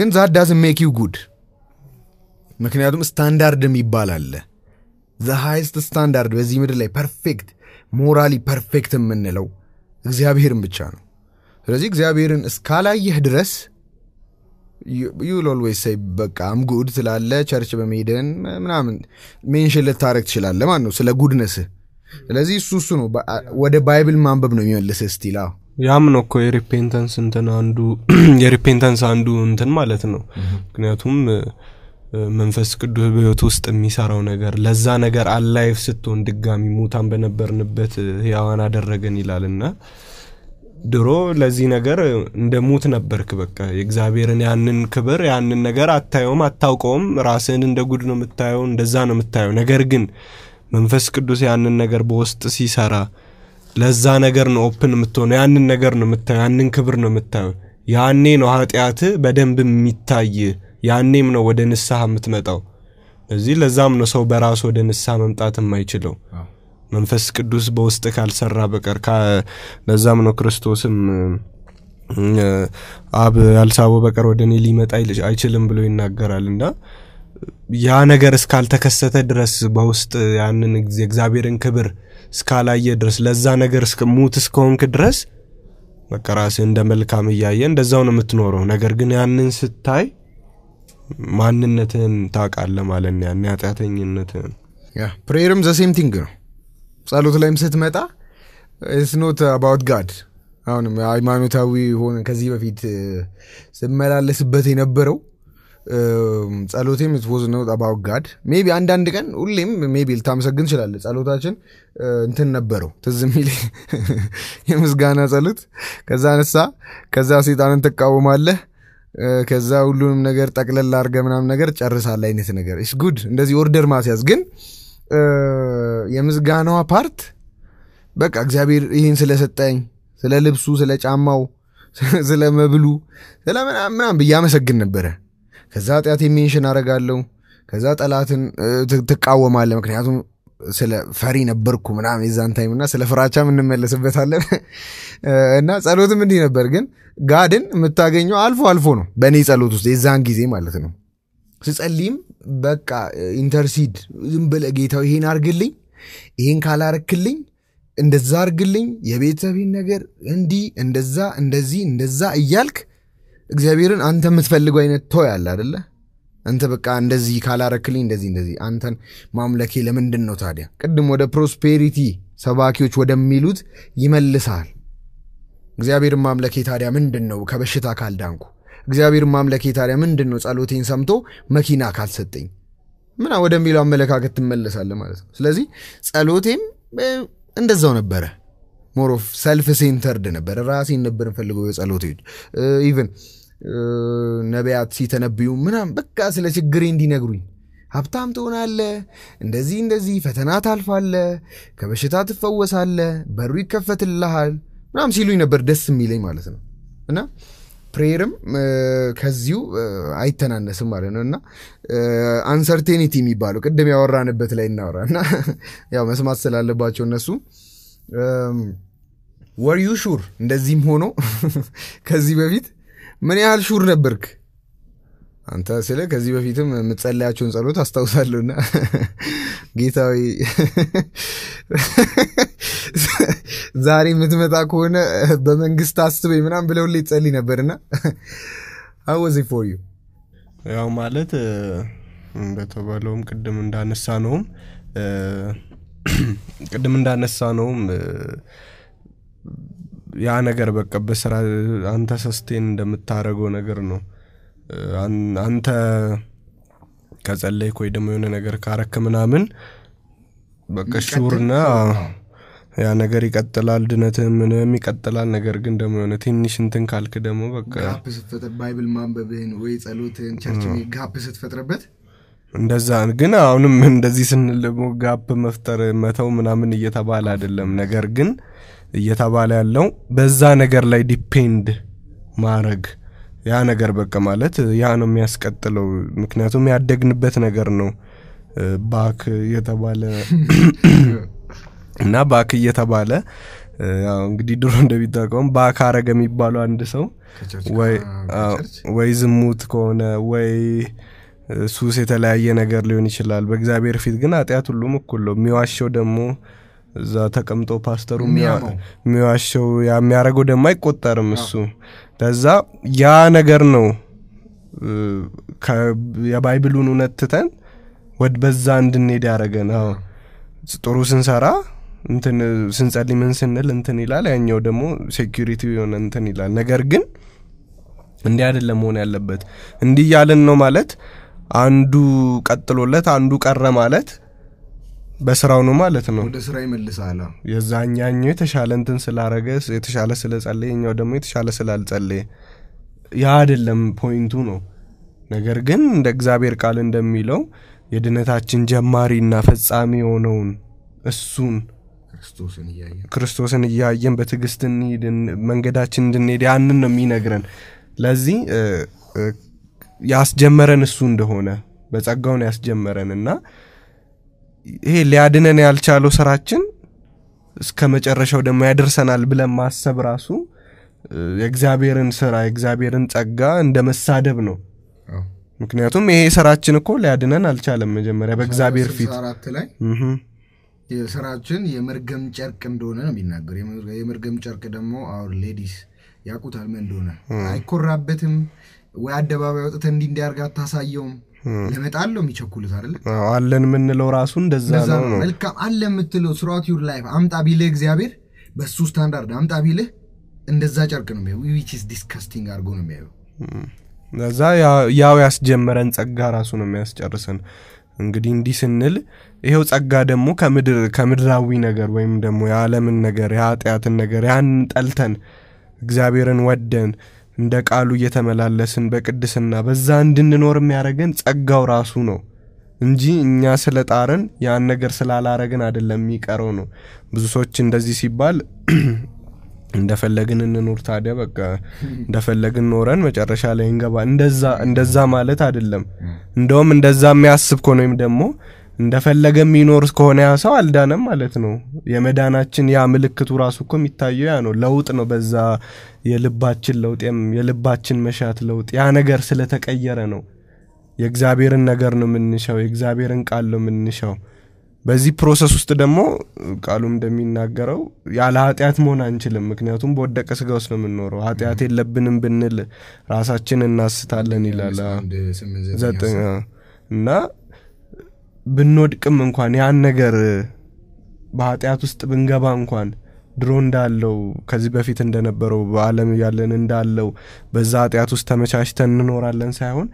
ግን that doesn't make you good ምክንያቱም ስታንዳርድም ይባላል the highest standard በዚህ ምድር ላይ perfect morally perfect ምንለው እግዚአብሔርን ብቻ ነው ስለዚህ እግዚአብሔርን እስካላየህ ድረስ you will always say በቃ I'm good ስላለ ቸርች በመሄድን ምናምን ሜንሽን ለታረክ ይችላል ማለት ነው ስለ ጉድነስ ስለዚህ እሱ ነው ወደ ባይብል ማንበብ ነው የሚመለስ እስቲላ ያም ነው እኮ የሪፔንታንስ እንትን አንዱ የሪፔንታንስ አንዱ እንትን ማለት ነው ምክንያቱም መንፈስ ቅዱስ በህይወት ውስጥ የሚሰራው ነገር ለዛ ነገር አላይፍ ስትሆን ድጋሚ ሞታን በነበርንበት ያዋን አደረገን ይላልና ድሮ ለዚህ ነገር እንደሞት ነበርክ በቃ የእግዚአብሔርን ያንን ክብር ያንን ነገር አታየውም አታውቀውም ራስህን እንደጉድ ነው የምታየው እንደዛ ነው የምታየው ነገር ግን መንፈስ ቅዱስ ያንን ነገር በውስጥ ሲሰራ ለዛ ነገር ነው ኦፕን የምትሆነው ያንን ነገር ነው የምታየው ያንን ክብር ነው የምታየው ያኔ ነው ኃጢያት በደንብ የሚታይ ያኔም ነው ወደ ንስሐ የምትመጣው ስለዚህ ለዛም ነው ሰው በራስ ወደ ንስሐ መምጣት የማይችለው መንፈስ ቅዱስ በውስጥ ካልሰራ በቀር ለዛም ነው ክርስቶስም አብ ያልሳቦ በቀር ወደኔ ሊመጣ አይችልም ብሎ ይናገራልና ያ ነገር ስካል ተከሰተ ድረስ በውስጥ ያንን እግዚአብሔርን ክብር ስካላየ ድረስ ለዛ ነገር ስከሙት ስከውንክ ድረስ በቀራስ እንደመልካም ይያየ እንደዛው ነው የምትኖረው ነገር ግን ያንን ስታይ ማንነትን ታቃለ ማለት ነው ያን ያጣተኝነትን ያ ፕሬየርም ዘ ሴም ቲንግ ነው ጸሎት ላይም ስትመጣ it's not about god አሁንም ሃይማኖታዊ ሆነ ከዚህ በፊት ስመላለስበት የነበረው ጸሎቴም it was not about god maybe አንድ ቀን ሁሌም maybe ልታመሰግን ይችላል ጸሎታችን እንትን ነበርው ተዝሚል የምስጋና ጸሎት ከዛ ሰይጣንን ተቃወማለህ ከዛ ሁሉንም ነገር ጠቅለል አድርገህ ምናም ነገር ጨርሳለህ አይነት ነገር it's good እንደዚህ ኦርደር ማስያዝ ግን የምስጋናው ፓርት በቃ እግዚአብሔር ይሄን ስለሰጠኝ ስለልብሱ ስለጫማው ስለመብሉ ስለማንም በያመሰግን ነበር ከዛ ኃጢያት ሜንሽን አረጋለሁ ከዛ ጣላትን ተቃወማለህ ምክንያቱም ስለ ፈሪ ነበርኩ ምናም የዛን ታይምና ስለ ፍራቻም እንመለስበታለን እና ጸሎትም እንዲህ ነበር ግን ጋድን መታገኘው አልፎ ነው በእኔ ጸሎት ውስጥ የዛን ጊዜ ማለት ነው ስጸልይም በቃ ኢንተርሲድ ዝም ብለ ጌታው ይሄን አርግልኝ ይሄን ካላርክልኝ እንደዛ አርግልኝ የቤተሰብን ነገር እንዲ እንደዛ ይያልክ እግዚአብሔርን አንተ የምትፈልገው አይነት ቶይ አለ አይደለ አንተ በቃ እንደዚህ ካላርክልኝ እንደዚህ አንተን ማምለኬ ለምንድን ነው ታዲያ ቀድሞ ወደ ፕሮስፔሪቲ ሰባኪዎች ወደሚሉት ይመልሳል እግዚአብሔርን ማምለኬ ታዲያ ምንድነው ከበሽታ ካልዳንኩ እግዚአብሔር ማምለኬ ታዲያ ምንድነው ጸሎቴን ሰምቶ መኪና ካልሰጠኝ ምና ወደሚሉ አመለካከት ተመለሳለ ማለት ነው ስለዚህ ጸሎቴም እንደዛው ነበር more of self centered ነበር ራሴን ነበር ፈልገው ጸሎቴ even ነቢያት ሲተነብዩ ምና በቃ ስለ ችግሬ እንዲነግሩኝ ሀብታም ትሆናለህ እንደዚህ ፈተና ታልፋለህ ከበሽታ ትፈወሳለህ በሩ ይከፈትልሃል ምናም ሲሉኝ ነበር ደስ የሚለኝ ማለት ነው እና ፕሬየርም ከዚሁ አይተናነስም ማለት ነውና አንሰርቴኒቲ የሚባለው ቀደም ያወራንበት ላይ እናወራና ያው መስማት ስላለባቸው እነሱ were you sure እንደዚህም ሆኖ ከዚህ በፊት ምን ያህል ሹር ነበርክ አንተ ስለ ከዚህ በፊትም መጸለያቸውን ጸሎት አስተውሳለሁና ጌታዊ ዛሬ ምትመጣ ከሆነ በመንግስት አስተበይ ምናም ብለው ሊጸልይ ነበርና how was it for you ያው ማለት በተባለውም ቅድም እንዳነሳ ነው ያ ነገር በቃ በስራ አንተ ሰስቴን እንደምታረጋው ነገር ነው አንተ ከጸለይኩ ይደም የሆነ ነገር ካረከ ምናምን በቃ ሹርና ያ ነገር ይቀጥላል ድነት ምንም ይቀጥላል ነገር ግን ደሞ የሆነ ትንሽ እንትን ካልክ ደሞ በቃ ጋፕስ ፈጥረ ባይብል ማንበብህን ወይ ጸሎትን ቸርችን ጋፕስ ፈጥረበት እንደዛን ግን አሁንም እንደዚህ ስንል ደሞ ጋፕ መፍጠር መተው ምናምን እየተባለ አይደለም ነገር ግን እየተባለ ያለው በዛ ነገር ላይ ዲፔንድ ማረግ ያ ነገር በቃ ማለት ያ ነው የሚያስቀጥለው ምክንያቱም ያደግንበት ነገር ነው ባክ የተባለ እና ባክ የተባለ ያው እንግዲህ ድሮ እንደሚታወቀው ባክ አረገ የሚባለው አንድ ሰው ወይ ዝሙት ከሆነ ወይ ሱስ የተለያየ ነገር ሊሆን ይችላል በእግዚአብሔር ፊት ግን አጥያት ሁሉ ምኩል ነው የሚዋሽው ደሞ ዛ ተቀምጦ ፓስተሩ የሚያዋሽው የሚያረጋው ደሞ አይቆጣርም እሱ ለዛ ያ ነገር ነው የባይብሉን እነተተን ወድ በዛ እንድንሄድ ያረጋናው ጥሩ ስንሰራ እንትን ስንጸልይ ምን ስንል እንትን ይላል ያኛው ደሞ ሴኩሪቲ የሆነ እንትን ይላል ነገር ግን እንዴ አይደለም ሆነ ያለበት እንዴ ያልን ነው ማለት አንዱ ቀጥሎለት አንዱ ቀረ ማለት በስራው ነው ማለት ነው ወደ ስራ ይመልሳል የዛኛኛው የተሻለ እንትን ስላረገ የተሻለ ስለጸለየኛው ደሞ የተሻለ ስላልጸለየ ያ አይደለም ፖይንቱ ነው ነገር ግን እንደ እግዚአብሔር ቃል እንደሚለው የድነታችን ጀማሪና ፈጻሚ ሆነው እሱን ክርስቶስን ይያየን በትግስትን ይድን መንገዳችን እንድንሄድ ያንን ነው የሚነግረን ለዚህ ያስጀመረን እሱ እንደሆነ በጸጋው ነው ያስጀመረንና ይሄ ሊያድነን ያልቻለው ስራችን እስከመጨረሻው ደሞ ያደርሰናል ብለን ማሰብ ራሱ የእግዚአብሔርን ስራ የእግዚአብሔርን ጸጋ እንደመሳደብ ነው ምክንያቱም ይሄ ስራችን እኮ ሊያድነን አልቻለም መጀመሪያ በእግዚአብሔር ፊት የስራችን የመርገም ጨርቅ እንደሆነ ነው የሚናገር የመርገም ጨርቅ ደሞ our ladies ያቁታል ምን እንደሆነ አይቆራበትም ወይ አደባባይ ወጥተ እንዲያርጋ ታሳየው ለመጣለው የሚቸኩሉት አይደል አለን ምንለው ራሱ እንደዛ ነው መልካም አለን ምትለው ስራውት your life አምጣ ቢለ እግዚአብሔር በሱ ስታንዳርድ አምጣ ቢለ እንደዛ ጨርቅ ነው የሚያዩ which is disgusting አርጎ ነው የሚያዩ ለዛ ያው ያስጀመረን ጸጋ ራሱ ነው የሚያስጨርሰን እንግዲህ እንዲህ ስንል ይሄው ጸጋ ደሞ ከምድራዊ ነገር ወይም ደሞ ያለምን ነገር ያጥያትን ነገር ያን ጠልተን እግዚአብሔርን ወደን እንደ ቃሉ እየተመላለስን በቅድስና በዛ እንድንኖር የሚያረጋን ጸጋው ራሱ ነው እንጂ እኛ ስለጣረን ያን ነገር ስላላረጋን አይደለም ይቀረው ነው ብዙ ሰዎች እንደዚህ ሲባል እንደፈለግን እንኖር ታዲያ በቃ እንደፈለግን ኖረን መጨረሻ ላይ እንገባ እንደዛ ማለት አይደለም እንደውም እንደዛ የሚያስብ ከሆነም ደሞ እንደፈለገም ይኖር ከሆነ ያ ሰው አልዳነም ማለት ነው የመዳናችን ያ ምልክቱ ራሱ እኮ የሚታየው ያ ነው ለውጥ ነው በዛ የልባችን ለውጥ የልባችን መሻት ለውጥ ያ ነገር ስለተቀየረ ነው የእግዚአብሔርን ነገር ነው ምንሻው የእግዚአብሔርን ቃል ነው ምንሻው በዚህ ፕሮሰስ ውስጥ ደሞ ቃሉም እንደሚናገረው ያለ ኃጢያት መሆን አንችልም ምክንያቱም በወደቀ ስጋው ውስጥ ነው የምንኖረው ኃጢያት የለብንም ብንል ራሳችንን እናስታለን ይላል 9 እና ብንወድቅም እንኳን ያን ነገር በኃጢያት ውስጥ ብንገባ እንኳን ድሮ እንዳለው ከዚህ በፊት እንደነበረው በአለም ያለን እንዳለው በዛ ኃጢያት ውስጥ ተመቻችተን እንኖራለን ሳይሆን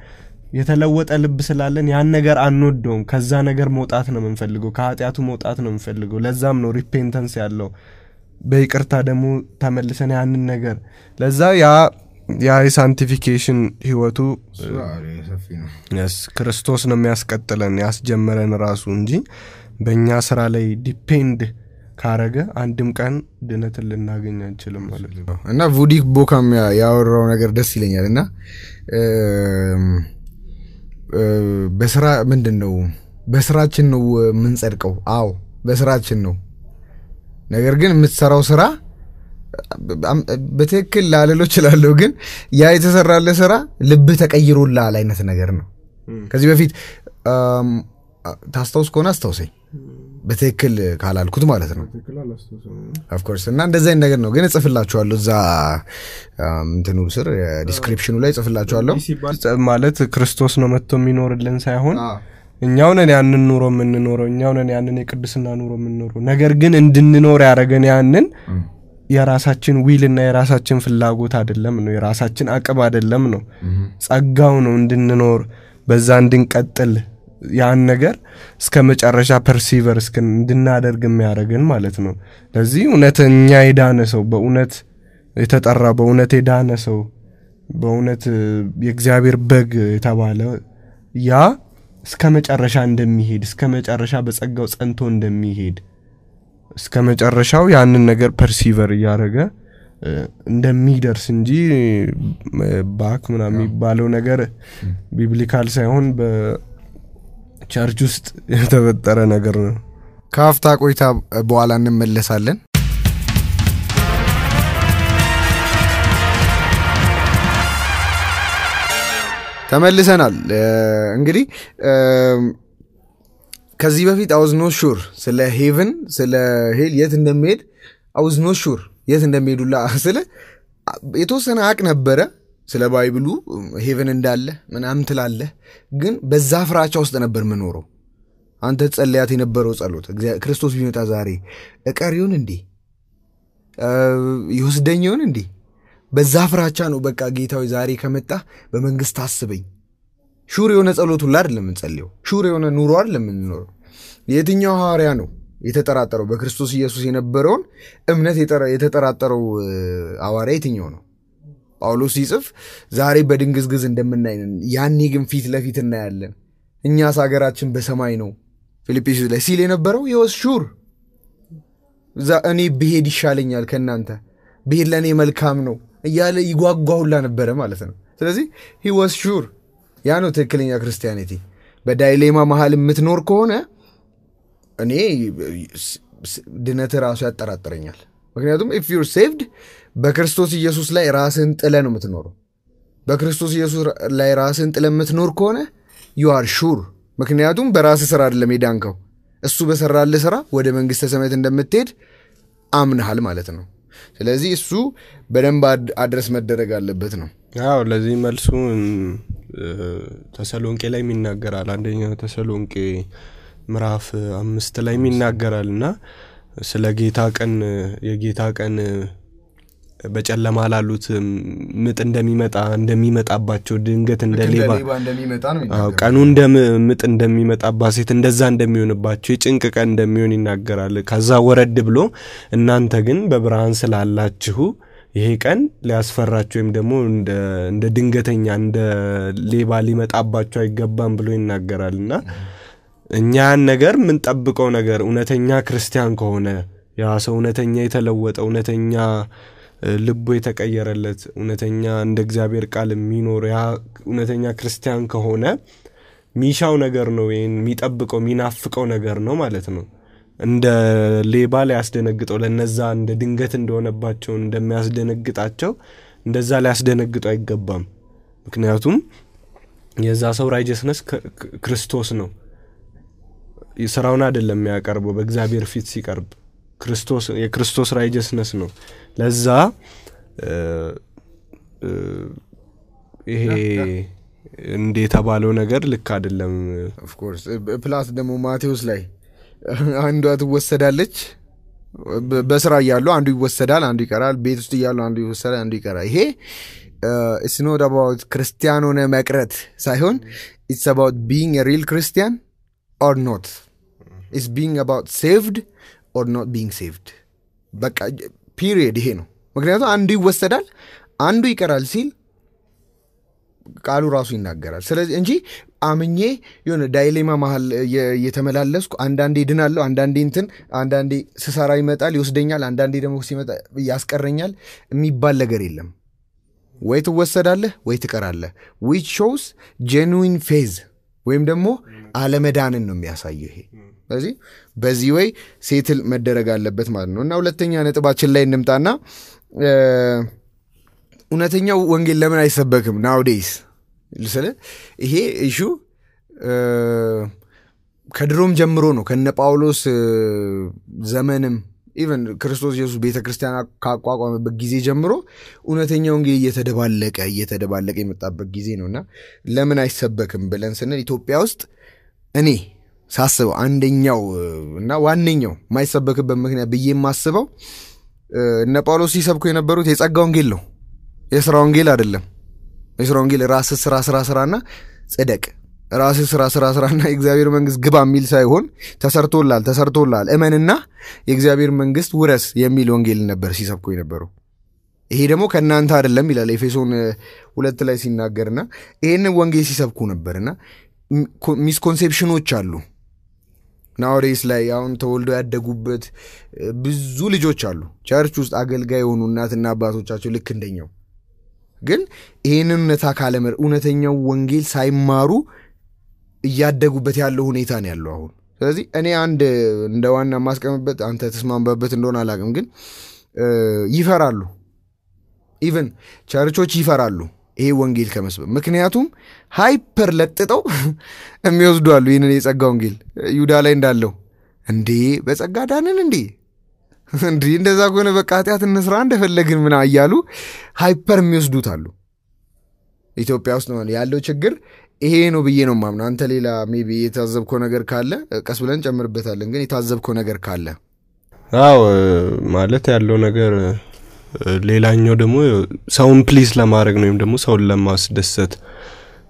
የተለወጠ ልብ ስላለን ያን ነገር አንወደውም ከዛ ነገር መውጣት ነው መንፈልገው ከኃጢያቱ መውጣት ነው መንፈልገው ለዛም ነው ሪፔንታንስ ያለው በይቅርታ ደሙ ተመልሰን ያን ነገር ለዛ ያ ሳንቲፊኬሽን ህይወቱ ያስ ክርስቶስ ነው የሚያስቀጥለን ያስጀመረን ራሱ እንጂ በእኛ ስራ ላይ ዲፔንድ Karaga and Dimkan Dinatal Nagin and Chilam. And now Woody Bokam Yaur Desiling Arena Besra Mendeno Besrachino Minserko. Ow, Besrachino Nagargan Mitsarosera Betekil Lalochilla Logan Yaitis a Ralesera Libitaka Yurula Linus Nagarno. Because you have it Tastos Conastosi. Betekil Kalal Kutumalasan. Of course, and design Nagano Genets of Lachualuza Tenuser, description lights of Lachualo. Mallet, Christos Nomatominor Lensahon. Nyauna ne annan nuro men nuro nyauna ne annan ekdisna nuro men nuro nagar gen indinor yaragen yannen yerasachin will na yerasachin fillagot adellem no yerasachin aqab adellem no tsaggaw no indinor beza indinqatel yan nagar iske mecarrasha persever iske indinaderg miaragen malet no lezi unetenya yedane so beunet yetetarra beunet yedane so beunet yeexabir beg yetabale ya Scammage Arasha and Demihid, Scammage Arasha Besagos Anton Demihid. Scammage Arasha, Yan Nagar Perceiver Yaraga, Demider Sinji Bakmanami Balonagar, Biblical Seon, Chargust Taranagar. Kaftak with a boal and Melesalen. ተመልሰናል እንግዲህ ከዚህ በፊት I was not sure ስለ heaven ስለ hell የት እንደሚሄድ I was not sure የት እንደሚሄዱላ ስለ የተወሰነ አቅ ነበረ ስለ ባይብሉ heaven እንዳለ ምናም ትላለ ግን በዛ ፍራቻ ውስጥ ነበር መኖሩ አንተ ጸልያት የነበረው ጸሎት ክርስቶስ ቢመጣ ዛሬ እቀሪውን እንዴ ይወስደኝውን እንዴ Bazafracha no beka gitaw zari kameta, Bemengis tasbing. Sure on a solo to ladlem and salio. Sure on a nuralem and nor. Yet in your hariano, iterataro, Becristus Jesus in a baron, emnetitera iterataro our retiniono. Paulus Isaf, Zari beddingis giz and demenine, Yanigum feet left it and nadlem. Inyasagarachin Besamaino. Philippis Lesil in a barrow, he was sure. The any behead shalling al cananta. Beedlani Malcamno. Yale Iguagolan Beramalathon. So he was sure. Yano taking a Christianity. But I lay Mahalim met nor corner. And he dinetteras at Taratrinal. If you're saved, Bacristos Jesus lay rasent elenometnor. Bacristos Jesus lay rasent elemetnor corner. You are sure. Macneadum Berasar Lemidanko. A subesara lesera, where the Mangistamet and the Metit. Amen Halmaletano. ስለዚህ እሱ በደንብ አድረስ መደረግ አለበት ነው አዎ ለዚህ መልሱን ተሰሎንቄ ላይ ሚናገራል አንደኛ ተሰሎንቄ ምዕራፍ 5 ላይ ሚናገራልና ስለ ጌታ ቀን የጌታ ቀን በጨለማ ላሉት ምጥ እንደሚመጣ እንደሚመጣባቸው ድንገት እንደሌባ እንደሚመጣ ነው አዎ ቀኑ እንደምጥ እንደሚመጣባ ሴት እንደዛ እንደሚሆንባቸው የጭንቅ ቀን እንደሚሆን ይናገራል ከዛ ወረድ ብሎ እናንተ ግን በብርሃን ስላላችሁ ይሄ ቀን ሊያስፈራችሁ ወይም ደግሞ እንደ ድንገተኛ እንደ ሌባ ሊመጣባቸው አይገባም ብሎ ይናገራልና እኛ ነገር ምን ተጠብቀው ነገር ኡነተኛ ክርስቲያን ከሆነ ያ ሰው ኡነተኛ የተለወጠ ኡነተኛ ልቡ የተቀየረለት ኡነተኛ እንደ እግዚአብሔር ቃል ሚኖር ያ ኡነተኛ ክርስቲያን ከሆነ ሚሻው ነገር ነው ይሄን ሚጠብቀው ሚናፍቀው ነገር ነው ማለት ነው እንደ ሌባ ሊያስደነግጠው ለነዛ እንደ ድንገት እንደሆነባቸው እንደሚያስደነግጣቸው እንደዛ ሊያስደነግጠው አይገባም ምክንያቱም የዛ ሰው ራይጀስነስ ክርስቶስ ነው ይሰራውና አይደለም ያቀርበው በእግዚአብሔር ፊት ሲቀርብ ክርስቶስ የክርስቶስ ራይጀስነስ ነው ለዛ ይሄ እንዴት አባለው ነገር ልክ አይደለም of course ፕላስ ደሞ ማቴዎስ ላይ አንዱ አትወሰዳለች በስራ ያያሉ አንዱ ይወሰዳል አንዱ ይቀራል ቤት ውስጥ ያያሉ አንዱ ይወሰዳል አንዱ ይቀራል ይሄ it's not about ክርስቲያን ሆነ መቅረት ሳይሆን it's about being a real Christian or not it's being about saved or not being saved. But period he no. Magnatu andu iwassadal, andu ikaral sil kalu rasu inaggaral. Selezi enji Amine, you know, dilemma mahal yetamelalas, and dandy dinalo, and dandinton, and dandy Cesarai metal, use dingal, and dandy demusimet, Yaskaringal, mi ballagarilum. Wait to Westadale, wait to Caralla, which shows genuine phase. Wemdemo, Alamedan and Numiasa Yuhi. Does he? Beziway, Seattle Medderagala Betman. Now letting you at a bachelor in Demtana. Unatina Wangilemon is a Beckham nowadays. Listen, here issue Kadrum Jamruno, Canna Paulus Zamenem, even Christos used beta Christiana Kakwa on the Bagizi Jamro, Unatinongi yet a ballet, yet a ballet game at Bagizinuna, Lemonized Subbecum, Balance and Etopiaust, any Sasso, and Nino, now one Nino, my Subbecum be massable, Napolosi Subquina Burut is a gongillo, is wrongilladilla. Is wrong. Rasis rasrana. Sedek. Rasis rasrana. Exabir mengis gba mil saihon. Tasartolal. Emenna. Exabir mengis wuras. Yemil wangil neber. Sisab koi nebero. Hiremo kanna anthar lamila lefeson ulatla sinagerna. En wangil sisab koi neberna. Misconception ochallo. Nowadays like I'm told at the gubbet bizuli jo challo. Churchus agel gayonu nath nabaso chacho lekendenyo. Again, in Netacalamer, Unatena Wangil Saimaru Yadagubetialo Netanello. Any and the one Maskambet and Tesmamba Bet and Dona Lagangin Yifarallo. Even Charcho Chifarallo, a Wangil Camus. Mechaniatum, hyperletto, and Mios Dualin is a gongil, Udala and Dallo. And D, that's a garden and D. And the Zagon of a catat and Nasranda fell like in Yalu, hypermus dutalu. Ethiopia's no Yalo chigger, eh no bienum, Nantalila, maybe it has of Conagar Kalla, Casulan Chamber Betaling, it has of Conagar Kalla. Oh, my letter Lonager Lelano de Mu, sound please Lamaragnum de Musol Lamas desert,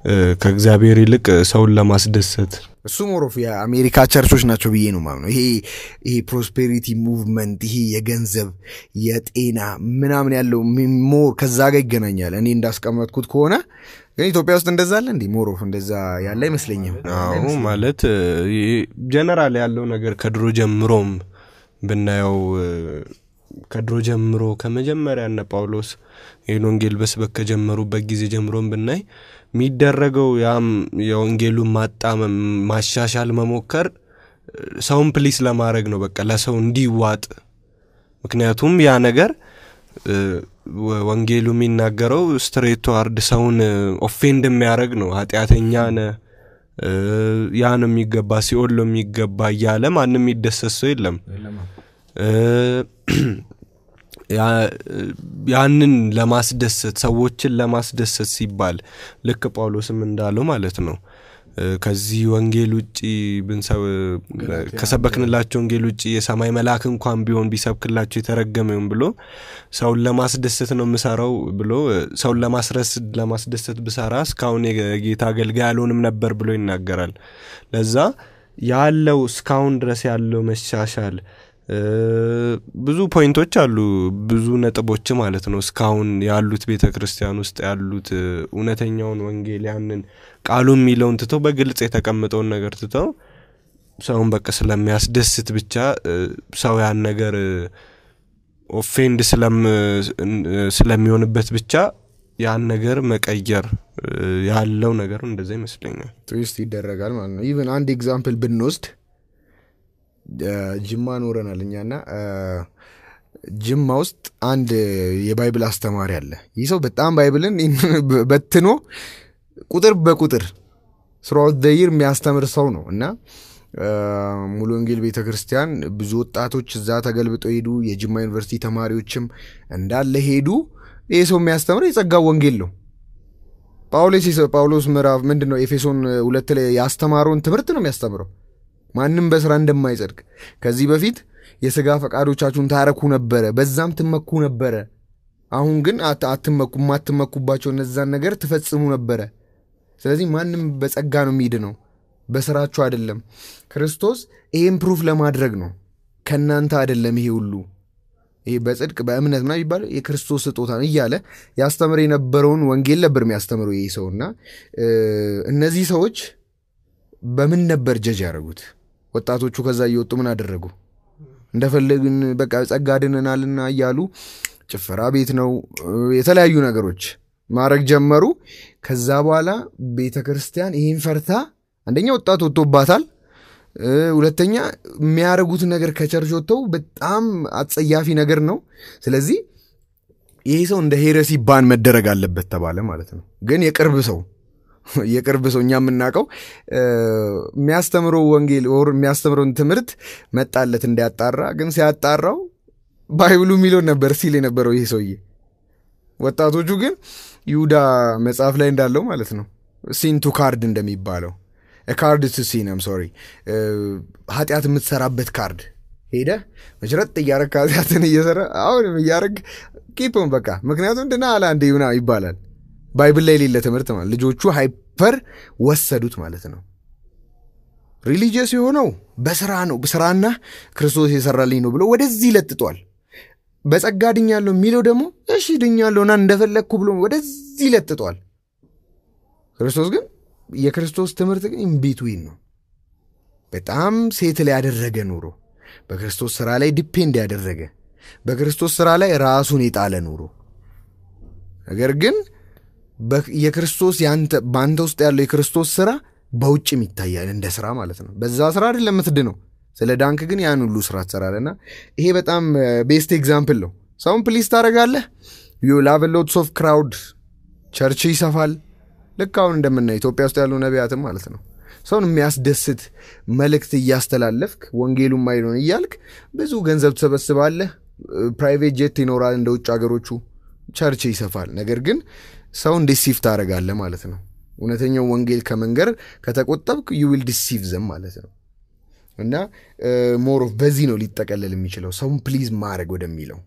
Kagzabiri liquor, Sol Lamas desert. Sumorofia, America Church Nacho Vienuman, he prosperity movement, he against them, yet in a menamnello, more Kazaga Gananial, and in das Kamat Kutkona, then it appears than the Zalandi, more often the Zaya Lemsling. Oh, my letter, generally alone, Cadrojam Rome, Benao Cadrojam Ro, Camajammer and Paulos, Elongil Vesbacajam Rubagizijam Rome Benai. Midderrago yam yongelu matam mashashal mamokar sound police la maragno baka la soundi wat mknyatum ya nagar wangelu minagaro straight toward sound offend miaragno hatiatenya ne yan migaba siollo migaba yale manum midessesso yellem Yanin Lamas desert, Sawatch Lamas desert Sibal, Leka Paulosum and Daloma letno. Kazuangeluci, Bensaw Casabacanelachongeluci, Samai Malacan Quambion, Bisabcalachi Terragamum below, Saul Lamas desert no Missaro below, Saul Lamas rest Lamas desert Bissaras, County Gitagel Galunum Naberblo in Nagaral. Laza Yallo Scoundress Yallo Meshashal. ብዙ ፖይንቶች አሉ ብዙ ነጥቦች ማለት ነው ስካውን ያሉት ቤተክርስቲያን ውስጥ ያሉት ኡነተኛውን ወንጌል ያንን ቃሉን ሚለውን ተተው በግልጽ የተቀመጠውን ነገር ተተው ሰውን በቀ ስለሚያስደስት ብቻ ሰው ያን ነገር ኦፌንድ ስለሚሆንበት ብቻ ያን ነገር መቀየር ያለው ነገር እንደዛ ይመስለኛል ትዊስት ይደረጋል ማለት ነው ኢቭን አንድ ኤግዛምፕል ብንወስድ Jimma Norana Lignana Jim Most and the Bible Astamarial. He saw Betam Bible in Betino Kutter Bakutter. Throughout the year, Miastamer Sono, na Mulungil Vita Christian, Bzutatuch Zata Galbeto Edu, Yejima University Tamariuchim, and Dale Hedu, Eso Miastamer is a Gawangillo. Paulus is a Paulus Merav Mendino Epheson Uletele Yastamaron Tibertino Miastamro. ማንንም በስራንደም አይጸድቅ ከዚህ በፊት የሥጋ ፈቃዶቻችሁን ታረኩ ነበር በዛም ተመኩ ነበር አሁን ግን አትመኩም አትመኩባቸው እነዛን ነገር ተፈጽሙ ነበር ስለዚህ ማንንም በጸጋ ነው የሚድነው በስራቸው አይደለም ክርስቶስ ኢምፕሩቭ ለማድረግ ነው ከናንተ አይደለም ይሄ ሁሉ ይሄ በጽድቅ በእምነት ነው ይባላል የክርስቶስ ስጦታ ነው ይያለ ያስተምር የነበረውን ወንጌል ለብርም ያስተምሩ ይይሰውና እነዚህ ሰዎች በምን ነበር ጀጅ ያረጉት ወጣቶቹ ከዛ ይወጡ ምን አደረጉ እንደፈለግን በቃ ጸጋድነናልና ያያሉ ጭፈራ ቤት ነው የተለያዩ ነገሮች ማረግ ጀመሩ ከዛ በኋላ ቤተክርስቲያን ይሄን ፈርታ አንደኛ ወጣት ወጥቶባታል ሁለተኛ የሚያረጉት ነገር ከቸርጅ ወጥተው በጣም አጸያፊ ነገር ነው ስለዚህ ይሄ ሰው እንደ ሄረሲ ባን መደረግ አለበት ተባለ ማለት ነው ግን የቅርብ ሰውኛ ምናቀው የሚያስተምረው ወንጌል ኦር የሚያስተምረውን ትምርት መጣለት እንዲያጣራ ግን ሲያጣራው ባይብሉ ሚለው ነበር ሲል የነበረው ይሄ ሰውዬ ወጣቶቹ ግን ይሁዳ መጻፍ ላይ እንዳለው ማለት ነው ሲን ቱ ካርድ እንደሚባለው a card to sin I'm sorry ኃጢያት የምትሰራበት ካርድ ሄደ መጅረት ያረካ ኃጢያትን እየሰራ አሁንም ያረክ ኪፖን በቃ ምክንያቱም እንደናላ እንደዩና ይባላል ባይብል ላይ ሌላ ትምርት ማለት ልጆቹ ሃይፐር ወሰዱት ማለት ነው ሪሊጂየስ የሆነው በስራ ነው በስራና ክርስቶስ ይሰራልኝ ነው ብሎ ወደዚህ ለጥቷል በጸጋድኛለሁ ሚለው ደሞ እሺ ድኛለሁና እንደፈለኩ ብሎ ወደዚህ ለጥቷል ክርስቶስ ግን የክርስቶስ ትምርት ግን in between ነው በጣም ሴት ላይ ያደረገ ኑሮ በክርስቶስ ስራ ላይ ዲፔንድ ያደረገ በክርስቶስ ስራ ላይ ራሱን ይጣለ ኑሮ ነገር ግን የክርስቶስ ያንተ ባንተ ውስጥ ያለው የክርስቶስ ስራ ባውጭም ይታያል እንደ ስራ ማለት ነው በዛ ስራ አይደለም ምትድነው ስለ ዳንክ ግን ያን ሁሉ ስራ ተሰራለና ይሄ በጣም ቤስት ኤግዛምፕል ነው ሰውን ፕሊስ ታረጋለህ you love lots of crowd ቸርች ይሰፋል ለካውን እንደምንና ኢትዮጵያ ውስጥ ያለው ነቢያትም ማለት ነው ሰውን የሚያስደስት መልእክት ያስተላልፍክ ወንጌሉን ማይሆን ይያልክ ብዙ ገንዘብ ተሰበስባለህ ፕራይቬት ጄት ይኖራል እንደ ውጭ ሀገሮቹ ቸርች ይሰፋል ነገር ግን ሰውን ዲሲቭ ታረጋለህ ማለት ነው ኡነተኛው ወንጌል ከመንገር ከተቆጠብክ you will deceive them ማለት ነው እና more of በዚህ ነው ሊጠቀለል የሚችለው ሰውን ፕሊዝ ማረግ ወደሚለው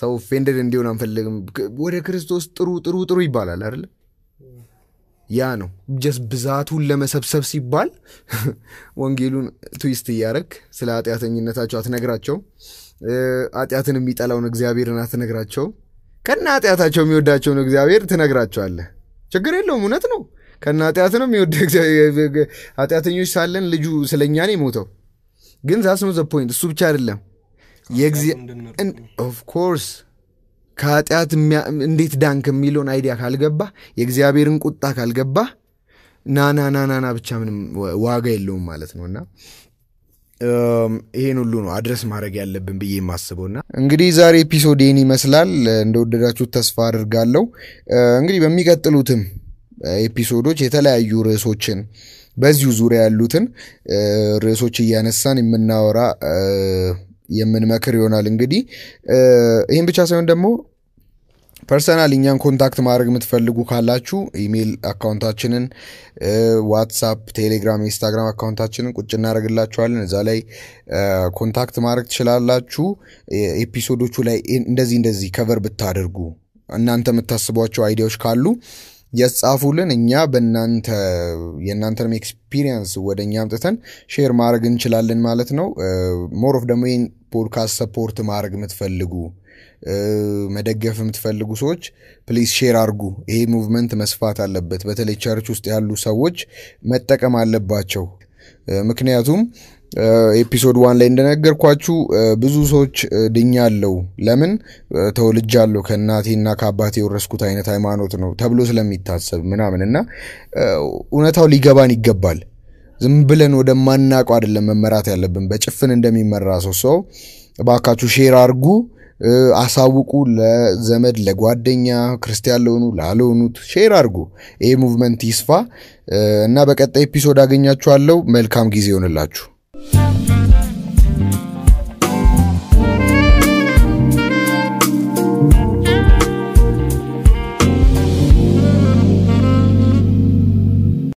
ሰው offended እንዲሆን አንፈልግም ወደ ክርስቶስ ጥሩ ይባላል አይደል ያ ነው just ብዛቱን ለመሰብሰብ ሲባል ወንጌሉን ትዊስት ያርክ ስለ አጥያተኝነታቸው አትነግራቸው አጥያተንም ይጣላውን እግዚአብሔርን አትነግራቸው ከና አጥያታቸው የሚወዳቸው ነው እግዚአብሔር ተነግራቸዋል ችግር የለውም እውነት ነው ከና አጥያተንም የሚወድ እግዚአብሔር አጥያተኞች ሳለን ልጁ ስለኛ ነው ሞተው ግን that's not the point እሱ ብቻ አይደለም የእግዚአብሔር of course ካጥያት እንዴት ዳንክ የሚሉን አይዲያ ካልገባ የእግዚአብሔርን ቁጣ ካልገባ ናናናናና ብቻ ምንም ዋጋ የለውም ማለት ነውና ይሄን ሁሉ ነው አድረስ ማድረግ ያለብን ብዬ ማስበውና እንግዲህ ዛሬ ኤፒሶድ ይሄን ይመስላል እንደወደዳችሁ ተስፋ አድርጋለሁ እንግዲህ በሚቀጥሉትም ኤፒሶዶች የተለያዩ ርዕሶችን በዚሁ ዙሪያ ያሉትን ርዕሶች ያነሳን የምናወራ የምንመክር ይሆናል እንግዲህ ይሄን ብቻ ሳይሆን ደግሞ ፐርሰናሊ እኛን ኮንታክት ማድረግ የምትፈልጉ ካላችሁ ኢሜል አካውንታችንን WhatsApp Telegram Instagram አካውንታችንን ቁጭ እናደርግላችኋለን እዛ ላይ ኮንታክት ማድረግ ትችላላችሁ ኤፒሶዶቹ ላይ እንደዚህ ከቨር ብታደርጉ እናንተ የምታስቧቸው አይዲያዎች ካሉ ያጻፉልን እኛ በእናንተ የእናንተም ኤክስፒሪየንስ ወደኛ አምጥተን ሼር ማድረግ እንችላለን ማለት ነው more of the main podcast support ማድረግ የምትፈልጉ መደገፍ የምትፈልጉ ሰዎች ፕሊዝ ሼር አድርጉ ይሄ ሙቭመንት መስፋት አለበት በተለይ ቸርች ውስጥ ያሉ ሰዎች መጠቀም አለባቸው ምክንያቱም ኤፒሶድ 1 ላይ እንደነገርኳችሁ ብዙ ሰዎች ድኛለው ለምን ተወልጃለሁ ከናቴና ከአባቴ ወረስኩት አይነት ሃይማኖት ነው ተብሎ ስለሚታሰብ ምናምንና ኡነታው ሊገባን ይገባል ዝም ብለን ወደማናቀው አይደለም መመራት ያለብን በጭፍን እንደሚመራ ሰው ባካቹ ሼር አድርጉ አሳውቁ ለዘመድ ለጓደኛ ክርስቲያን ለሆኑ ላልሆኑት ሼር አድርጉ ይሄ ሙቭመንት ይስፋ እና በቀጣይ ኤፒሶድ አገኛችኋለሁ መልካም ጊዜ ይሁንላችሁ